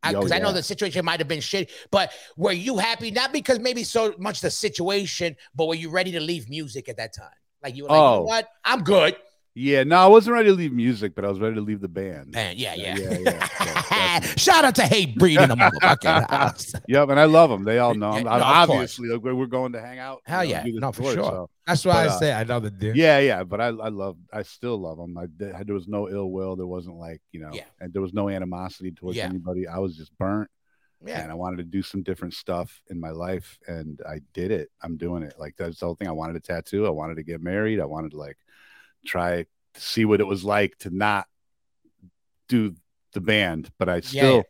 Because I know the situation might have been shitty, but were you happy? Not because maybe so much the situation, but were you ready to leave music at that time? Like you were like, you know what? I'm good. Yeah, no, I wasn't ready to leave music, but I was ready to leave the band. Yeah. Shout out to Hatebreed and the motherfucker. And I love them. They all know them. Obviously, look, we're going to hang out. Hell for sure. So. That's why I say I love the dude. Yeah, but I still love them. There was no ill will. There wasn't and there was no animosity towards anybody. I was just burnt. Yeah, and I wanted to do some different stuff in my life, and I did it. I'm doing it. Like that's the whole thing. I wanted to tattoo. I wanted to get married. I wanted to try to see what it was like to not do the band, but I still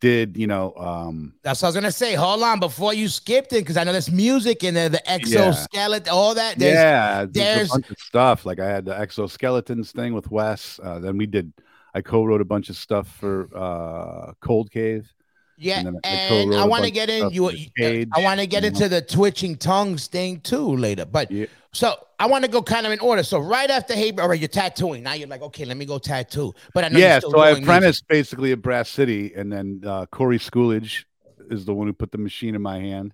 did, that's what I was gonna say. Hold on before you skipped it, because I know there's music in there, the exoskeleton, all that. There's a bunch of stuff. Like I had the Exoskeletons thing with Wes. Then I co-wrote a bunch of stuff for Cold Cave. Yeah, and I want to get in. I want to get into the Twitching Tongues thing too later. But so I want to go kind of in order. So right after Hatebreed, all right, you're tattooing. Now you're like, okay, let me go tattoo. But I know you're still I apprenticed basically at Brass City, and then Corey Schoolidge is the one who put the machine in my hand.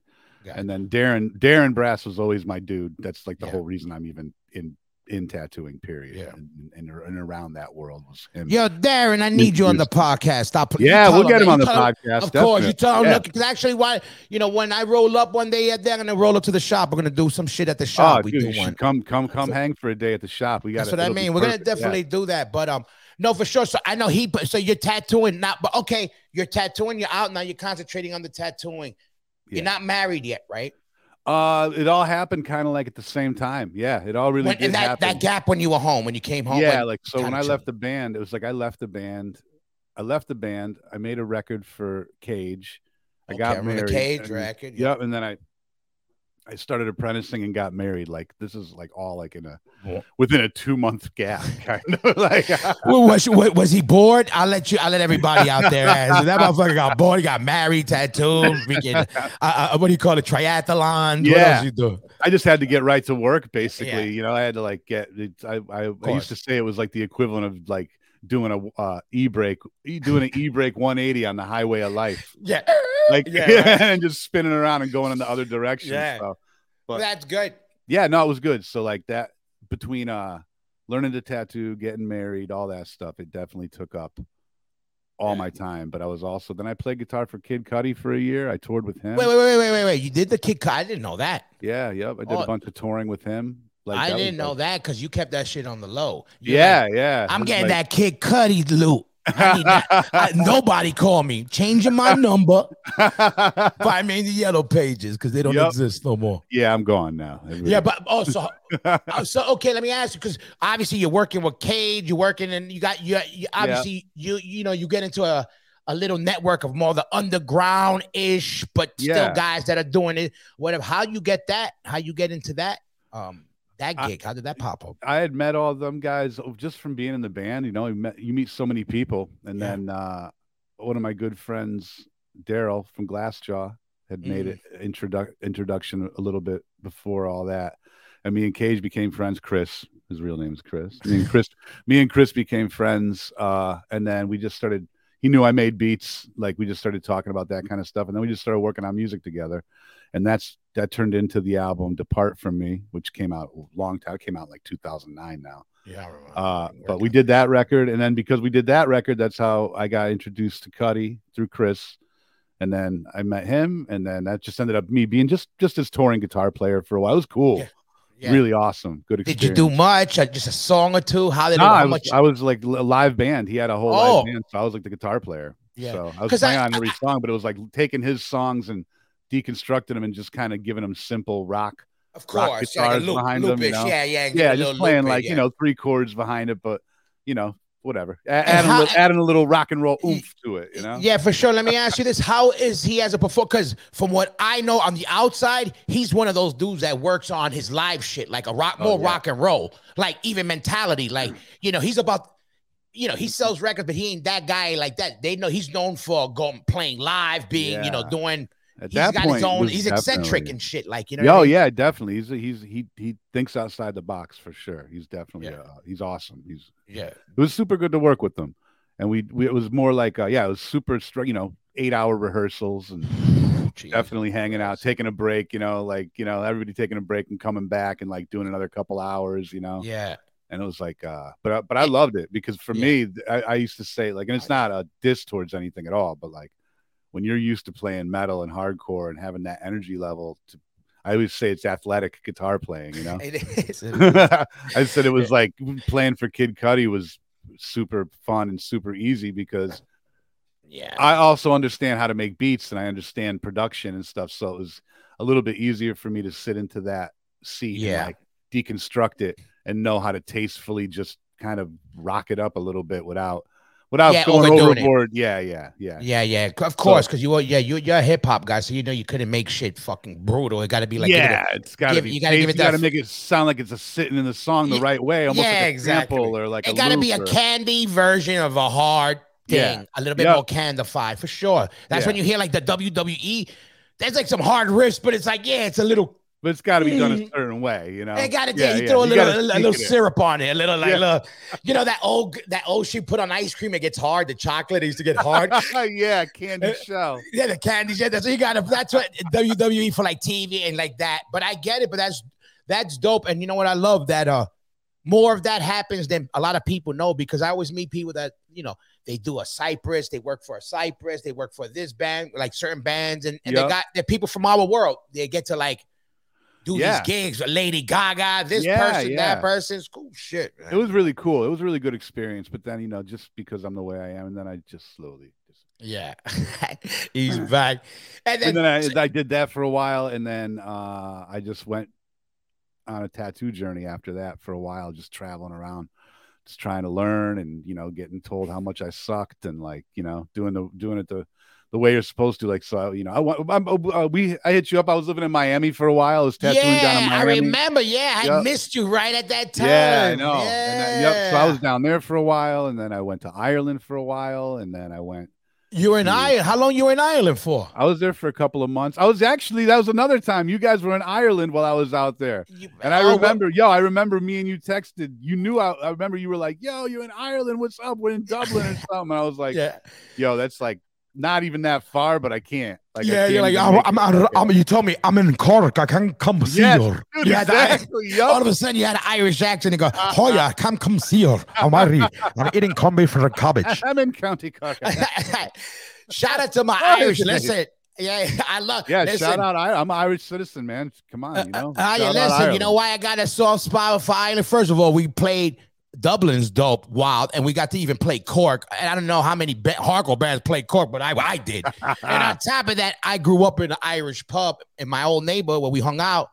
And then Darren Brass was always my dude. That's like the whole reason I'm even in tattooing, period. Yeah. And around that world was him. Yo, Darren, I need you on the podcast. We'll get him on the podcast. Of course, you tell him. Look, actually, when I roll up one day, they're gonna roll up to the shop. We're gonna do some shit at the shop. Come hang for a day at the shop. That's what I mean. We're gonna definitely do that. But no, for sure. So I know so you're tattooing now, but okay, you're tattooing. You're out now. You're concentrating on the tattooing. You're not married yet, right? It all happened kind of like at the same time. Yeah, it all really did happen. That gap when you were home, when you came home. Yeah, when I left the band, it was like I left the band. I made a record for Cage. I got married. The Cage record. Yeah. Yep, and then I started apprenticing and got married. Like this is like all like in within a 2-month gap, kind of like. Was he bored? I'll let everybody out there. That motherfucker got bored. He got married, tattooed, freaking. What do you call it? Triathlon. Yeah. What else you do? I just had to get right to work, basically. Yeah. You know, I had to like get. I used to say it was like the equivalent of like doing a e-brake 180 on the highway of life. Yeah. Right. And just spinning around and going in the other direction. Yeah. So, but that's good. Yeah, no, it was good. So like that between learning to tattoo, getting married, all that stuff, it definitely took up all my time. But I was also then I played guitar for Kid Cudi for a year. I toured with him. Wait. You did the Kid Cudi? I didn't know that. Yeah, yep. I did a bunch of touring with him. Like, I didn't know that because you kept that shit on the low. You're I'm getting that Kid Cudi loot. I need that. Nobody call me. Changing my number. Find me in the yellow pages because they don't exist no more. Yeah, I'm gone now. Yeah, but also, okay. Let me ask you because obviously you're working with Cage. You're working and you obviously you get into a little network of more the underground ish, but still guys that are doing it. Whatever. How you get that? How you get into that? That gig, how did that pop up? I had met all of them guys just from being in the band. You know, you meet so many people. And then one of my good friends, Daryl from Glassjaw, had made an introduction a little bit before all that. And me and Cage became friends. Chris, his real name is Chris. Me and Chris became friends. And then we just started. He knew I made beats. Like we just started talking about that kind of stuff. And then we just started working on music together. And that turned into the album Depart From Me, which came out a long time. It came out like 2009 now. Yeah, I remember. But we did that record. And then because we did that record, that's how I got introduced to Cudi through Chris. And then I met him. And then that just ended up me being just his touring guitar player for a while. It was cool. Yeah. Yeah. Really awesome. Good experience. Did you do much? Just a song or two? How did I was like a live band. He had a whole live band. So I was like the guitar player. Yeah. So I was playing on every song, but it was like taking his songs and deconstructing them and just kind of giving them simple rock, of course, rock guitars like behind them, you know? Just playing loop, like you know, 3 chords behind it, but you know, whatever, adding a little rock and roll oomph to it, you know. Yeah, for sure. Let me ask you this: how is he as a performer? Because from what I know on the outside, he's one of those dudes that works on his live shit, like a rock, rock and roll, like even mentality, like you know, he's about. You know, he sells records, but he ain't that guy like that. They know he's known for going playing live, being you know doing. At he's that got point, his own, he's eccentric and shit, like you know. Oh, I mean? Yeah, definitely. He thinks outside the box for sure. He's definitely he's awesome. He's It was super good to work with them, and we it was more like it was super you know 8-hour rehearsals and definitely hanging out, taking a break. You know, like you know everybody taking a break and coming back and like doing another couple hours. You know. Yeah. And it was like, but I loved it because for me, I used to say like, and it's not a diss towards anything at all, but like. When you're used to playing metal and hardcore and having that energy level, I always say it's athletic guitar playing, you know. It is. I said it was like playing for Kid Cudi was super fun and super easy because I also understand how to make beats and I understand production and stuff. So it was a little bit easier for me to sit into that seat and like deconstruct it and know how to tastefully just kind of rock it up a little bit without going overboard. Yeah. Of course, because you're a hip hop guy, so you know you couldn't make shit fucking brutal. It got to be like you got to make it sound like it's a sitting in the song the right way, almost like a sample or like it got to be a candy version of a hard thing, a little bit more candified for sure. That's when you hear like the WWE. There's like some hard riffs, but it's like it's a little. but it's got to be done a certain way, you know. They got to throw a little syrup on it, a little, you know, that old shit put on ice cream, it gets hard. The chocolate it used to get hard. Candy shell. Yeah, the candy shell. That's what you got. That's what WWE for, like TV and like that. But I get it. But that's dope. And you know what? I love that. More of that happens than a lot of people know, because I always meet people that, you know, they do a Cypress, they work for a Cypress, they work for this band, like certain bands, and they're people from our world. They get to like do these gigs with Lady Gaga, that person's cool shit. Man. It was really cool. It was a really good experience. But then, you know, just because I'm the way I am, and then I just slowly. He's back. And then I did that for a while. And then I just went on a tattoo journey after that for a while, just traveling around, just trying to learn, and, you know, getting told how much I sucked, and, like, you know, doing it the way you're supposed to. Like, so I, you know, I hit you up. I was living in Miami for a while. I was tattooing down in Miami. I remember. I missed you right at that time. Yeah, I know. Yeah. So I was down there for a while, and then I went to Ireland for a while, and then I went. You were in Ireland. How long you were in Ireland for? I was there for a couple of months. I was that was another time. You guys were in Ireland while I was out there. I remember me and you texted. You knew, I remember you were like, yo, you're in Ireland. What's up? We're in Dublin or something. And I was like, yo, that's like not even that far, but I can't. Like, I can't, you're like, you told me I'm in Cork. I can't come see you. Dude, exactly. All of a sudden, you had an Irish accent. You go, oh, yeah, come see you. I'm eating combi for a cabbage. I'm in County Cork. Shout out to my Irish. Listen. Yeah, I love. Yeah, listen, shout out. I'm an Irish citizen, man. Come on, you know. Listen, you know why I got a soft spot for Ireland? First of all, we played Dublin's dope, wild, and we got to even play Cork. And I don't know how many hardcore bands played Cork, but I did. And on top of that, I grew up in an Irish pub in my old neighborhood where we hung out.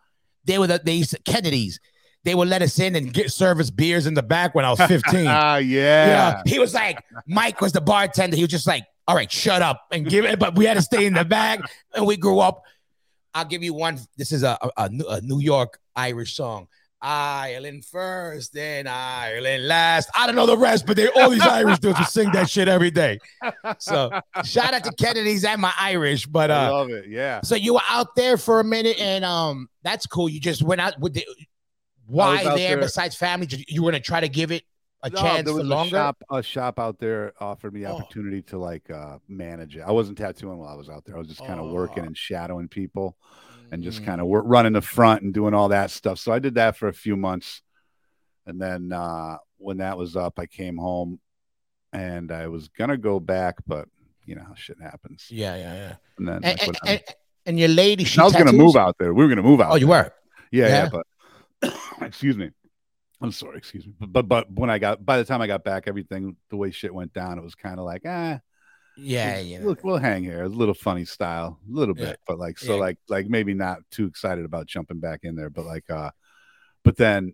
They used to Kennedy's. They would let us in and serve us beers in the back when I was 15. You know, he was like, Mike was the bartender. He was just like, all right, shut up and give it. But we had to stay in the back, and we grew up. I'll give you one. This is a New York Irish song. Ireland first, then Ireland last. I don't know the rest, but all these Irish dudes who sing that shit every day. So shout out to Kennedy's and my Irish. But I love it, yeah. So you were out there for a minute, and that's cool. You just went out with why there besides family? You were gonna try to give it a chance for longer. A shop out there offered me opportunity to like manage it. I wasn't tattooing while I was out there. I was just kind of working and shadowing people. And just kind of running the front and doing all that stuff. So I did that for a few months. And then when that was up, I came home and I was going to go back, but you know how shit happens. Yeah. And then and your lady, she I was going to move out there. We were going to move out. Oh, you were? Yeah, but excuse me. I'm sorry, excuse me. But when by the time I got back, everything, the way shit went down, it was kind of like, look, we'll hang here. A little funny style, a little bit, but like, so like maybe not too excited about jumping back in there, but like, but then,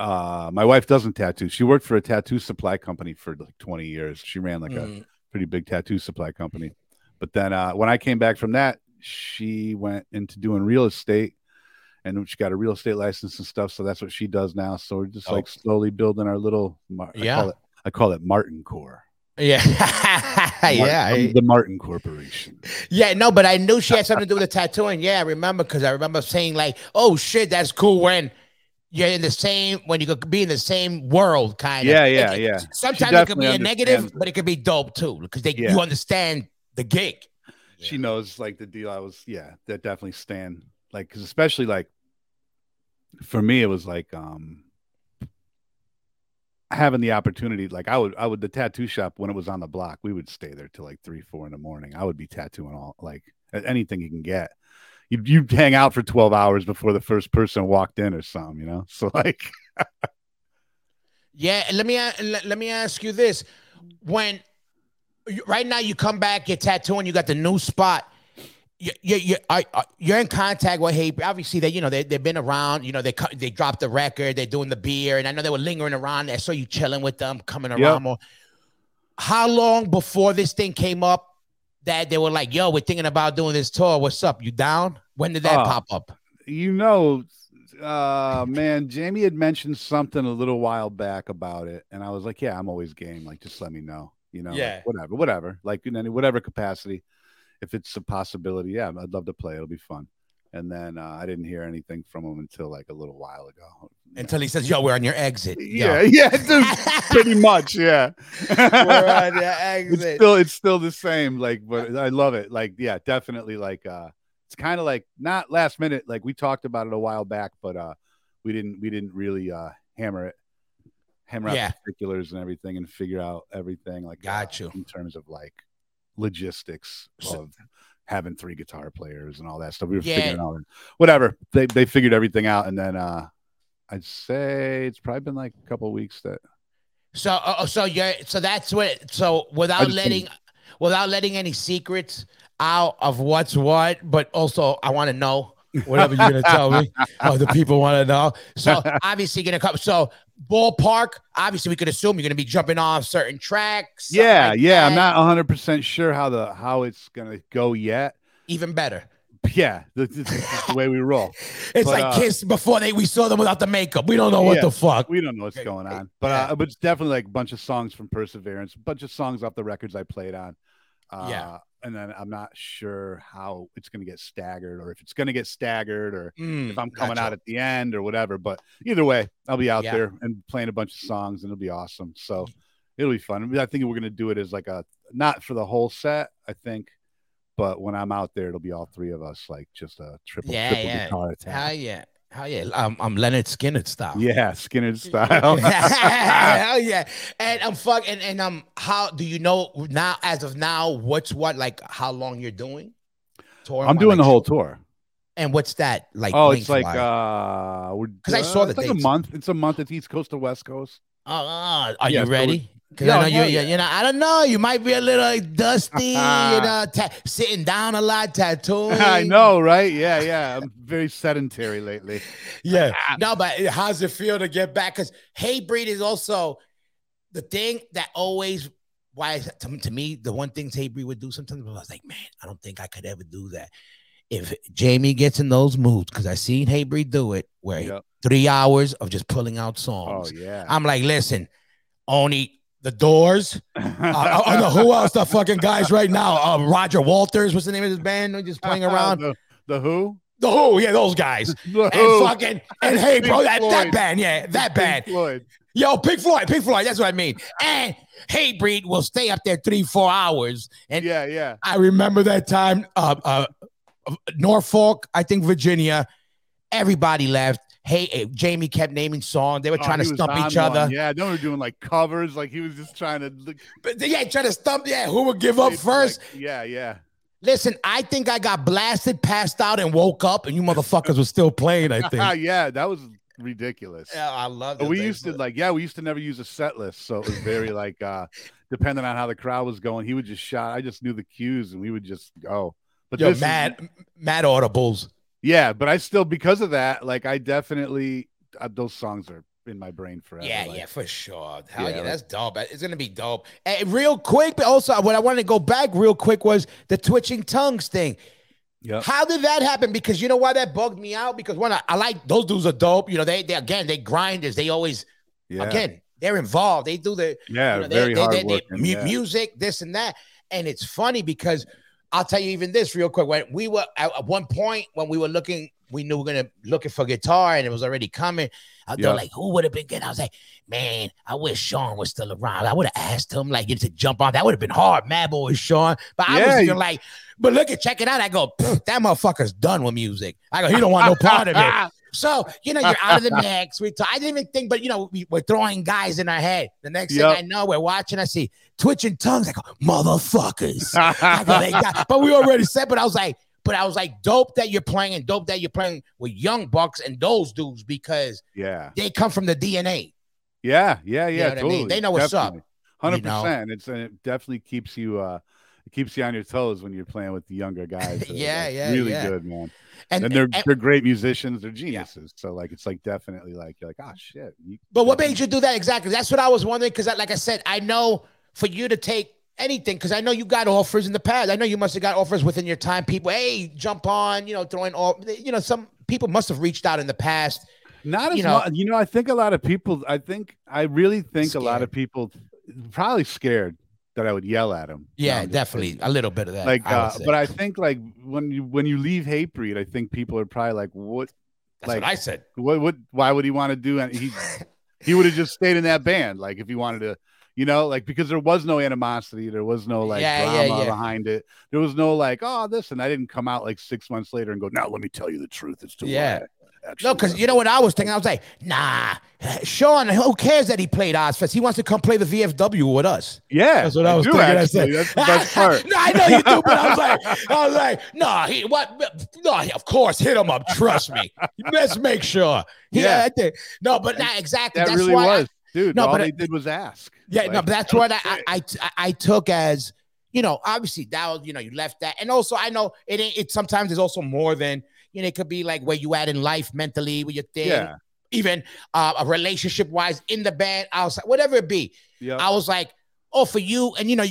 my wife doesn't tattoo. She worked for a tattoo supply company for like 20 years. She ran like a pretty big tattoo supply company. But then, when I came back from that, she went into doing real estate, and she got a real estate license and stuff. So that's what she does now. So we're just like slowly building our little, I call it Martin Core. The Martin Corporation. But I knew she had something to do with the tattooing. I remember, because I remember saying like, oh shit, that's cool when you're in the same, when you could be in the same world, kind of. Sometimes it could be a negative, but it could be dope too, because you understand the gig. She knows like the deal. I was that definitely stand, like, because especially like for me, it was like having the opportunity, like I would the tattoo shop when it was on the block, we would stay there till like 3-4 in the morning. I would be tattooing all, like, anything you can get. You'd hang out for 12 hours before the first person walked in or something, you know. So like, Let me ask you this: when right now you come back, you're tattooing, you got the new spot. You're in contact with Hatebreed. Obviously, they, you know, they've been around. You know, they dropped the record. They're doing the beer, and I know they were lingering around. I saw you chilling with them, coming around more. How long before this thing came up that they were like, "Yo, we're thinking about doing this tour. What's up? You down?" When did that pop up? You know, man, Jamie had mentioned something a little while back about it, and I was like, "Yeah, I'm always game. Like, just let me know. You know, like, whatever, like in whatever capacity." If it's a possibility, I'd love to play. It'll be fun. And then I didn't hear anything from him until like a little while ago. Until he says, yo, we're on your exit. Yo. Yeah, dude, pretty much, yeah. We're on your exit. It's still the same, like, but I love it. Like, yeah, definitely, like, it's kind of like, not last minute, like, we talked about it a while back, but we didn't really hammer out particulars and everything and figure out everything, like, got you in terms of, like, logistics of having three guitar players and all that stuff. We were figuring out whatever. They figured everything out, and then I'd say it's probably been like a couple of weeks that. So that's what. So without letting any secrets out of what's what, but also I want to know whatever you're gonna tell me. Other people want to know. So obviously gonna come. So ballpark. Obviously, we could assume you're gonna be jumping off certain tracks. Yeah. I'm not 100% sure how it's gonna go yet. Even better. Yeah, this is the way we roll. It's Kiss before we saw them without the makeup. We don't know what the fuck. We don't know what's going on. But but it's definitely like a bunch of songs from Perseverance, a bunch of songs off the records I played on. And then I'm not sure how it's going to get staggered, or if it's going to get staggered, or if I'm coming out at the end or whatever. But either way, I'll be out there and playing a bunch of songs, and it'll be awesome. So it'll be fun. I think we're going to do it as like a, not for the whole set, I think, but when I'm out there, it'll be all three of us, like just a triple guitar attack. Hell yeah. I'm Leonard Skinner style. Yeah, Skinner style. Hell yeah. And I'm how do you know now, as of now, what's what, like how long you're doing? Touring? I'm doing the whole tour. And what's that like? Oh, it's like because I saw it's like dates. A month. It's a month. It's East Coast to West Coast. Are you ready? Because I know you know, I don't know. You might be a little dusty, sitting down a lot, tattooing. I know, right? Yeah. I'm very sedentary lately. Yeah. No, but how's it feel to get back? Because Hatebreed is also the thing that always, to me, the one thing Hatebreed would do sometimes, I was like, man, I don't think I could ever do that. If Jamie gets in those moods, because I seen Hatebreed do it, where 3 hours of just pulling out songs. Oh, yeah. I'm like, listen, only... The Doors. I don't know who else the fucking guys right now. Roger Waters. What's the name of this band? They're just playing around. The Who? The Who. Yeah, those guys. And hey, bro, that band. Yeah, that band. Pink Floyd. Yo, Pink Floyd. That's what I mean. And Hatebreed will stay up there 3-4 hours. And yeah. I remember that time. Norfolk, I think Virginia. Everybody left. Hey, Jamie kept naming songs. They were trying to stump each other. Yeah, they were doing like covers. Like he was just trying to look. But trying to stump. Yeah, who would give up first? Like, yeah. Listen, I think I got blasted, passed out, and woke up, and you motherfuckers were still playing, I think. Yeah, that was ridiculous. Yeah, I love it. We used to never use a set list. So it was very like, depending on how the crowd was going, he would just shout. I just knew the cues, and we would just go. But mad audibles. Yeah, but I still, because of that, like I definitely, those songs are in my brain forever. Yeah, like, yeah, for sure. Hell yeah, that's dope. It's going to be dope. And real quick, but also what I wanted to go back real quick was the Twitching Tongues thing. Yep. How did that happen? Because you know why that bugged me out? Because when I like, those dudes are dope. You know, they grinders. They always, they're involved. They do the very hard working music, this and that. And it's funny because I'll tell you even this real quick. When we were at one point when we were looking, we knew we were gonna looking for guitar, and it was already coming. I was like, who would have been good? I was like, man, I wish Sean was still around. I would have asked him like to jump on. That would have been hard, Mad Boy Sean. But I was even like, but look at check it out. I go, that motherfucker's done with music. I go, he don't want no part of it. So you know, you're out of the mix. I didn't even think, but you know, we're throwing guys in our head. The next thing I know, we're watching. I see Twitching Tongues. I go, motherfuckers. I go, but we already said. But I was like, dope that you're playing, and dope that you're playing with young bucks and those dudes because they come from the DNA. Yeah. You know totally. I mean? They know what's definitely. Up. 100%. It definitely keeps you. It keeps you on your toes when you're playing with the younger guys. Really good, man. And they're great musicians. They're geniuses. Yeah. So like, it's like definitely like you're like, oh shit. But what made you do that exactly? That's what I was wondering because, like I said, I know for you to take anything because I know you got offers in the past. I know you must have got offers within your time. People, hey, jump on. You know, throwing all. You know, some people must have reached out in the past. Not as much. You know, I think a lot of people. I really think a lot of people probably scared. that I would yell at him. Yeah, definitely a little bit of that. Like, but I think like when you leave Hatebreed, I think people are probably like, "What?" That's like, what I said. What? Why would he want to do? And he would have just stayed in that band, like if he wanted to, you know, like because there was no animosity, there was no like drama behind it, there was no like, oh, this, and I didn't come out like 6 months later and go, now let me tell you the truth. It's too bad. Actually, no, because you know what I was thinking? I was like, nah, Sean, who cares that he played Ozzfest? He wants to come play the VFW with us. Yeah. That's what I was thinking. Actually. I said, that's the best part. No, I know you do, but I was like, nah, of course, hit him up. Trust me. Let's make sure. Exactly. That that's really why was. All they did was ask. Yeah, like, no, but that's what I took as, you know, obviously that, you know, you left that. And also I know it sometimes is also more than, you know, it could be like where you at in life mentally with your thing, even a relationship wise in the band, outside, whatever it be. Yep. I was like, oh, for you. And, you know,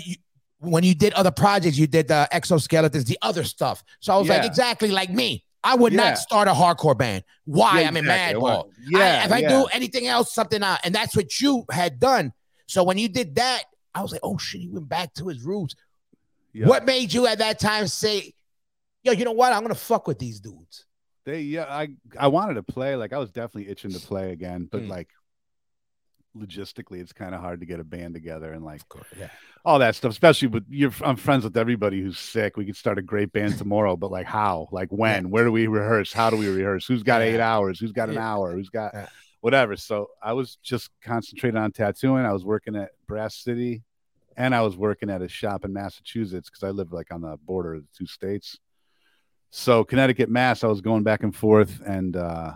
when you did other projects, you did the Exoskeletons, the other stuff. So I was like, exactly like me. I would not start a hardcore band. Why? I'm in Madball. Yeah, if I do anything else, something out. And that's what you had done. So when you did that, I was like, oh, shit, he went back to his roots. Yep. What made you at that time say, yo, you know what? I'm gonna fuck with these dudes. I wanted to play. Like I was definitely itching to play again, but like logistically, it's kind of hard to get a band together and like all that stuff. Especially with I'm friends with everybody who's sick. We could start a great band tomorrow, but like how? Like when? Where do we rehearse? How do we rehearse? Who's got 8 hours? Who's got an hour? Who's got whatever? So I was just concentrated on tattooing. I was working at Brass City, and I was working at a shop in Massachusetts because I lived like on the border of the two states. So Connecticut, Mass, I was going back and forth, and I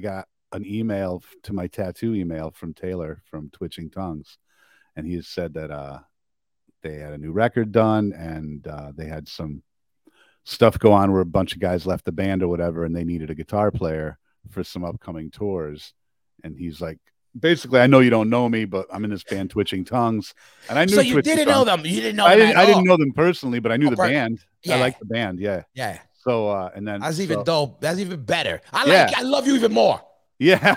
got an email to my tattoo email from Taylor from Twitching Tongues, and he said that they had a new record done, and they had some stuff go on where a bunch of guys left the band or whatever, and they needed a guitar player for some upcoming tours. And he's like, basically, I know you don't know me, but I'm in this band Twitching Tongues, and I knew. So you Twitching didn't Tongues. Know them. You didn't know. I didn't know them personally, but I knew the band. Yeah. I like the band. Yeah. Yeah. So and then that's even dope. That's even better. I love you even more. Yeah.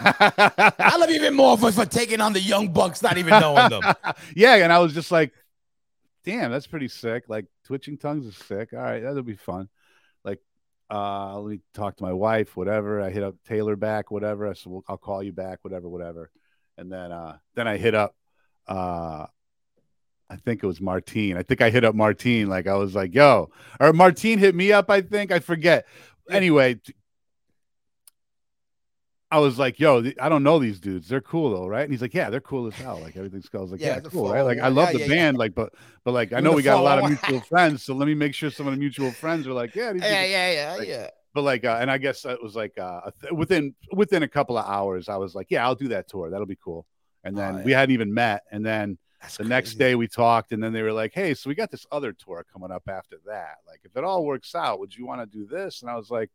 I love you even more for taking on the young bucks, not even knowing them. Yeah, and I was just like, damn, that's pretty sick. Like Twitching Tongues is sick. All right, that'll be fun. Like, let me talk to my wife. Whatever. I hit up Taylor back. Whatever. I said, well, I'll call you back. Whatever. Whatever. And then I hit up, I think it was Martine. I think I hit up Martine. Like I was like, yo, or Martine hit me up. I think I forget. Anyway, I was like, yo, I don't know these dudes. They're cool though, right? And he's like, yeah, they're cool as hell. Like everything's cool. I was like, yeah, it's cool, right? Like I love the band. Like, but like I know we got a lot of mutual friends, so let me make sure some of the mutual friends are like, yeah, these yeah. But like, and I guess it was like within a couple of hours, I was like, yeah, I'll do that tour. That'll be cool. And then we hadn't even met. And then the next day we talked, and then they were like, hey, so we got this other tour coming up after that. Like, if it all works out, would you want to do this? And I was like,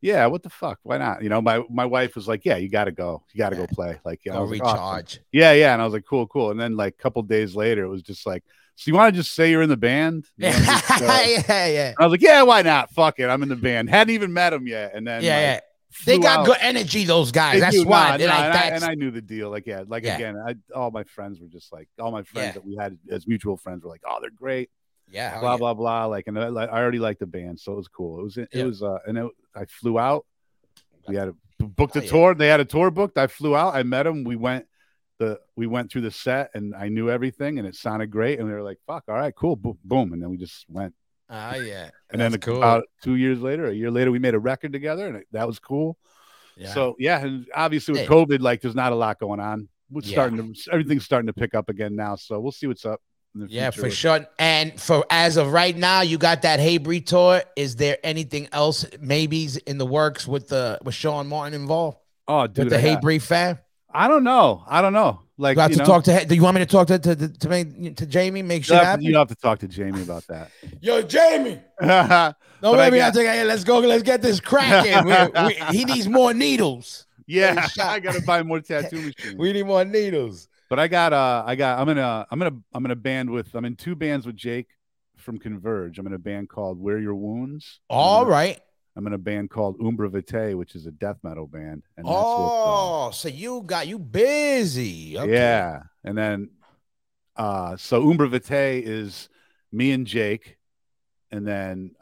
yeah, what the fuck? Why not? You know, my wife was like, yeah, you got to go. You got to go play. Like, yeah, recharge. Like, awesome. Yeah. And I was like, cool. And then like a couple days later, it was just like, so you want to just say you're in the band? You know, I was like, yeah, why not? Fuck it. I'm in the band. Hadn't even met him yet. And then they got good energy, those guys. That's why. And I knew the deal. Like, again, all my friends were just like, all my friends that we had as mutual friends were like, oh, they're great. Yeah. Blah, blah, blah. Like, and I already liked the band. So it was cool. I flew out. We had booked a tour. They had a tour booked. I flew out. I met them. We went through the set, and I knew everything, and it sounded great. And we were like, fuck, all right, cool, boom. And then we just went. And then about 2 years later, a year later, we made a record together, and that was cool. Yeah. So, and obviously with COVID, like, there's not a lot going on. We're everything's starting to pick up again now, so we'll see what's up in the future. For sure. And for as of right now, you got that Hatebreed tour. Is there anything else maybe's in the works with Sean Martin involved? Oh, dude. With the Hatebreed fam? I don't know. Like, you know, do you want me to talk to Jamie? Make sure you have to talk to Jamie about that. Yo, Jamie. No, maybe I think, hey, let's go. Let's get this cracking. He needs more needles. Yeah, I gotta buy more tattoo machines. We need more needles. But I'm in two bands with Jake from Converge. I'm in a band called Wear Your Wounds. I'm in a band called Umbra Vitae, which is a death metal band. And that's so you busy. Okay. Yeah. And then So Umbra Vitae is me and Jake, and then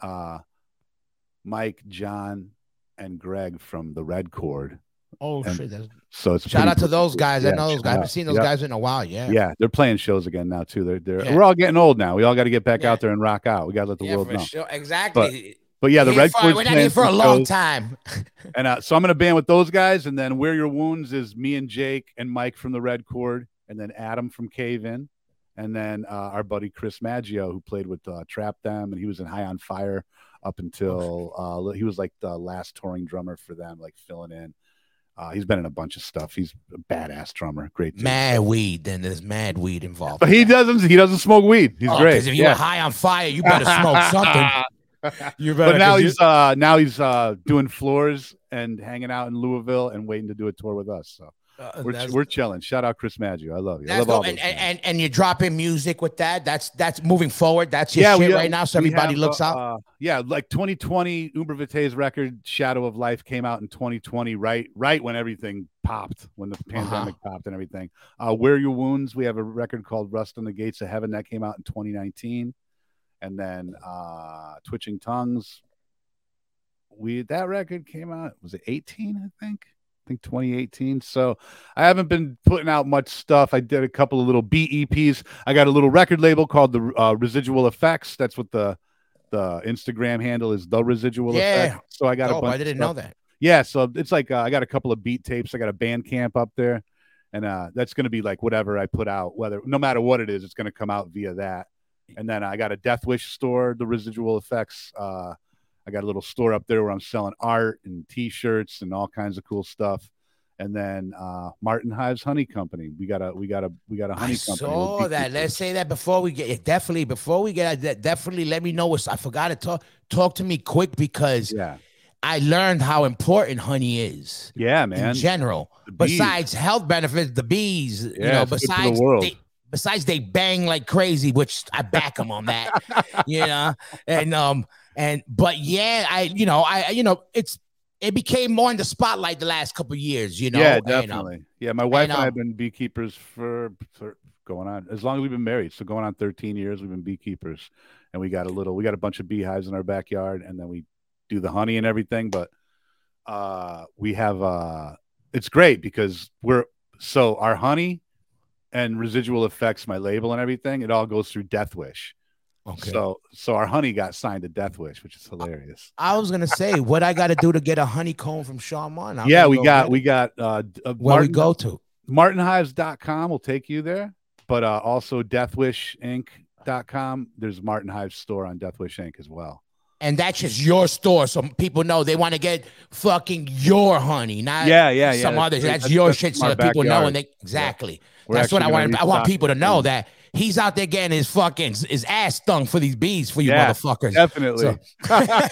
Mike, John, and Greg from the Red Cord. Oh, and shit. So it's shout out to those guys. Yeah, I know those guys. I haven't seen those guys in a while. Yeah. Yeah. They're playing shows again now, too. We're all getting old now. We all got to get back out there and rock out. We got to let the world know. Sure. Exactly. But yeah, the Red Cord's been for a long time. And so I'm in a band with those guys. And then Wear Your Wounds is me and Jake and Mike from the Red Cord. And then Adam from Cave In. And then our buddy Chris Maggio, who played with Trap Them. And he was in High on Fire up until he was like the last touring drummer for them, like filling in. He's been in a bunch of stuff. He's a badass drummer. Great. Dude. Mad weed. Then there's mad weed involved. But he doesn't smoke weed. He's great. Because if you're high on fire, you better smoke something. But now he's doing floors and hanging out in Louisville and waiting to do a tour with us. So we're chilling. Shout out Chris Maggio. I love you. I love all and you're dropping music with that. That's moving forward. That's your shit right now. So everybody looks out. Like 2020, Umbra Vitae's record Shadow of Life came out in 2020, right when everything popped, when the pandemic popped and everything. Wear Your Wounds. We have a record called Rust on the Gates of Heaven that came out in 2019. And then Twitching Tongues. That record came out, was it 18, I think 2018. So I haven't been putting out much stuff. I did a couple of little BEPs. I got a little record label called the Residual Effects. That's what the Instagram handle is, the Residual Effects. So I got a bunch. I didn't know that. Yeah, so it's like I got a couple of beat tapes. I got a Bandcamp up there, and that's going to be like whatever I put out, no matter what it is, it's going to come out via that. And then I got a Deathwish store, the Residual Effects. I got a little store up there where I'm selling art and T-shirts and all kinds of cool stuff. And then Martin Hive's Honey Company. We got a honey company. Saw that. Let's say that before we get let me know what I forgot to talk to me quick because I learned how important honey is. Yeah, man. In general, besides health benefits, the bees. Yeah, you know, besides the world. Besides they bang like crazy, which I back them on that. You know, but it became more in the spotlight the last couple of years, you know? Yeah, definitely. And, my wife and I have been beekeepers for going on as long as we've been married. So going on 13 years, we've been beekeepers, and we got a bunch of beehives in our backyard, and then we do the honey and everything. But we have, it's great because our honey and Residual Effects, my label and everything, it all goes through Deathwish. Okay. So our honey got signed to Deathwish, which is hilarious. I was gonna say what I got to do to get a honeycomb from Sean Martin. We go to martinhives.com will take you there, but also deathwishinc.com. There's Martin Hives store on Deathwish Inc as well. And that's just your store, so people know they want to get fucking your honey, not some others. That's your shit, so that people know. And that's what I want. I want people to know that he's out there getting his fucking his ass stung for these bees for you motherfuckers. Definitely, because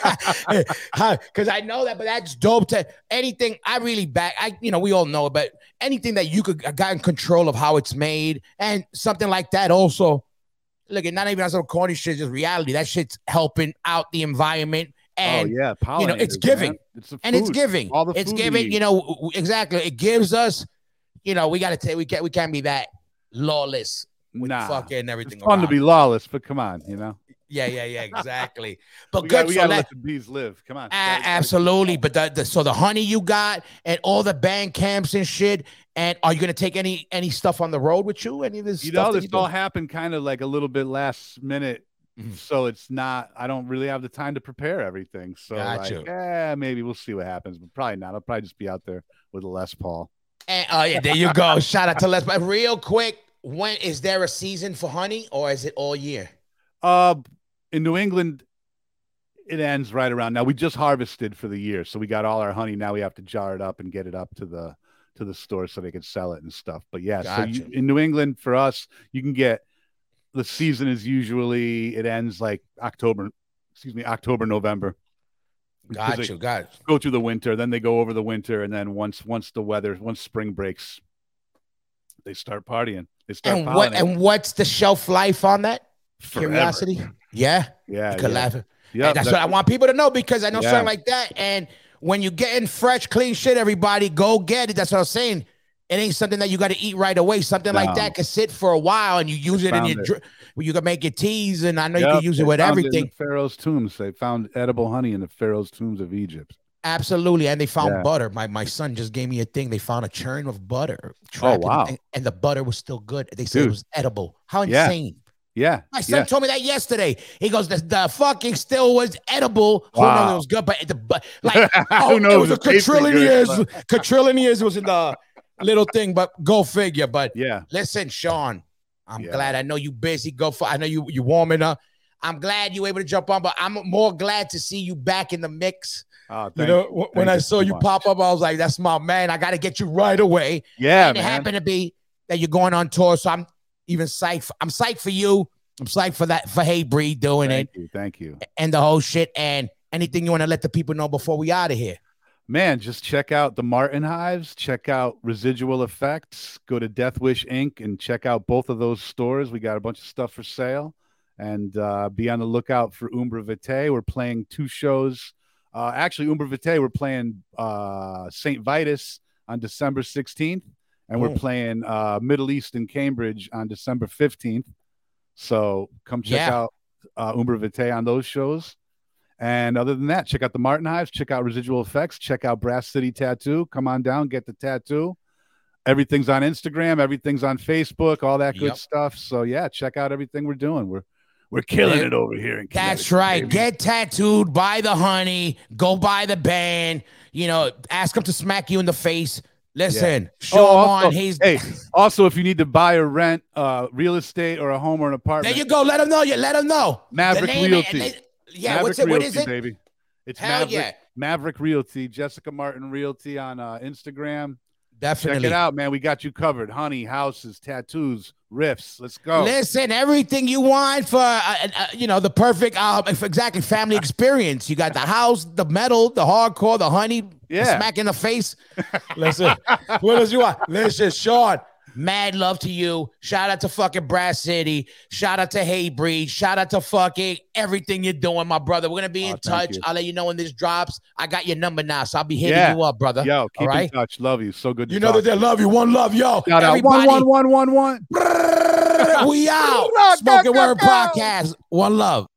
I know that. But that's dope. To anything, I really back. We all know about anything that you could got in control of how it's made and something like that. Also, look, not even on some corny shit, just reality. That shit's helping out the environment. And, it's giving. It's food. And it's giving. All the food it's giving. You know, exactly. It gives us. You know, we got to take. We can't be that lawless. Fucking everything. It's fun to be lawless, but come on, you know. Yeah, exactly. But let the bees live. Come on. Absolutely. But the honey you got and all the band camps and shit. And are you gonna take any stuff on the road with you? Any of this? This all happened kind of like a little bit last minute. Mm-hmm. So it's not, I don't really have the time to prepare everything. So maybe we'll see what happens, but probably not. I'll probably just be out there with a Les Paul. And, there you go. Shout out to Les Paul. Real quick. When is there a season for honey, or is it all year? In New England, it ends right around now. We just harvested for the year, so we got all our honey. Now we have to jar it up and get it up to the store so they can sell it and stuff. But gotcha. So in New England, for us, you can get the season is usually it ends like October, November. Gotcha. Go through the winter, then they go over the winter, and then once spring breaks, they start partying. What's the shelf life on that? Forever. Curiosity? Yeah. Yep, that's what I want people to know, because I know something like that. And when you're getting fresh, clean shit, everybody, go get it. That's what I was saying. It ain't something that you got to eat right away. Something like that can sit for a while, and you use it in your drink. You can make your teas, and I know you can use it with everything. It in the Pharaoh's tombs, they found edible honey in the Pharaoh's tombs of Egypt. Absolutely, and they found butter. My son just gave me a thing. They found a churn of butter. And the butter was still good. They said it was edible. How insane! Yeah, my son told me that yesterday. He goes, "The fucking still was edible. Who knows it was good, but it was a quadrillion years. Quadrillion years was in the." Little thing, but go figure. But listen, Sean, I'm glad. I know you busy. I know you warming up. I'm glad you able to jump on, but I'm more glad to see you back in the mix. When I saw you pop up, I was like, "That's my man. I got to get you right away." Yeah, and it happened to be that you're going on tour, so I'm even psyched. I'm psyched for you. I'm psyched for that for Hatebreed doing it. Thank you, and the whole shit. And anything you want to let the people know before we out of here. Man, just check out the Martin Hives, check out Residual Effects, go to Deathwish Inc. and check out both of those stores. We got a bunch of stuff for sale, and be on the lookout for Umbra Vitae. We're playing two shows. Actually, Umbra Vitae, we're playing St. Vitus on December 16th, and we're playing Middle East in Cambridge on December 15th. So come check out Umbra Vitae on those shows. And other than that, check out the Martin Hives, check out Residual Effects, check out Brass City Tattoo. Come on down, get the tattoo. Everything's on Instagram, everything's on Facebook, all that good stuff. So yeah, check out everything we're doing. We're killing it over here in Connecticut. That's right. Baby. Get tattooed, buy the honey, go buy the band. You know, ask them to smack you in the face. Listen, also, if you need to buy or rent real estate or a home or an apartment, there you go. Let them know. Let them know. Maverick Realty. Yeah, what's it? Realty, what is it? Baby. It's Maverick, Maverick Realty, Jessica Martin Realty on Instagram. Definitely. Check it out, man. We got you covered. Honey, houses, tattoos, riffs. Let's go. Listen, everything you want for, the perfect, family experience. You got the house, the metal, the hardcore, the honey, the smack in the face. Listen, what else you want? Listen, Sean. Mad love to you. Shout out to fucking Brass City. Shout out to Hatebreed. Shout out to fucking everything you're doing, my brother. We're going to be in touch. I'll let you know when this drops. I got your number now, so I'll be hitting you up, brother. Yo, keep in touch. Love you. So good. You know that they love you. One love, yo. Shout everybody. Out. One. We out. Smokin' Word Podcast. One love.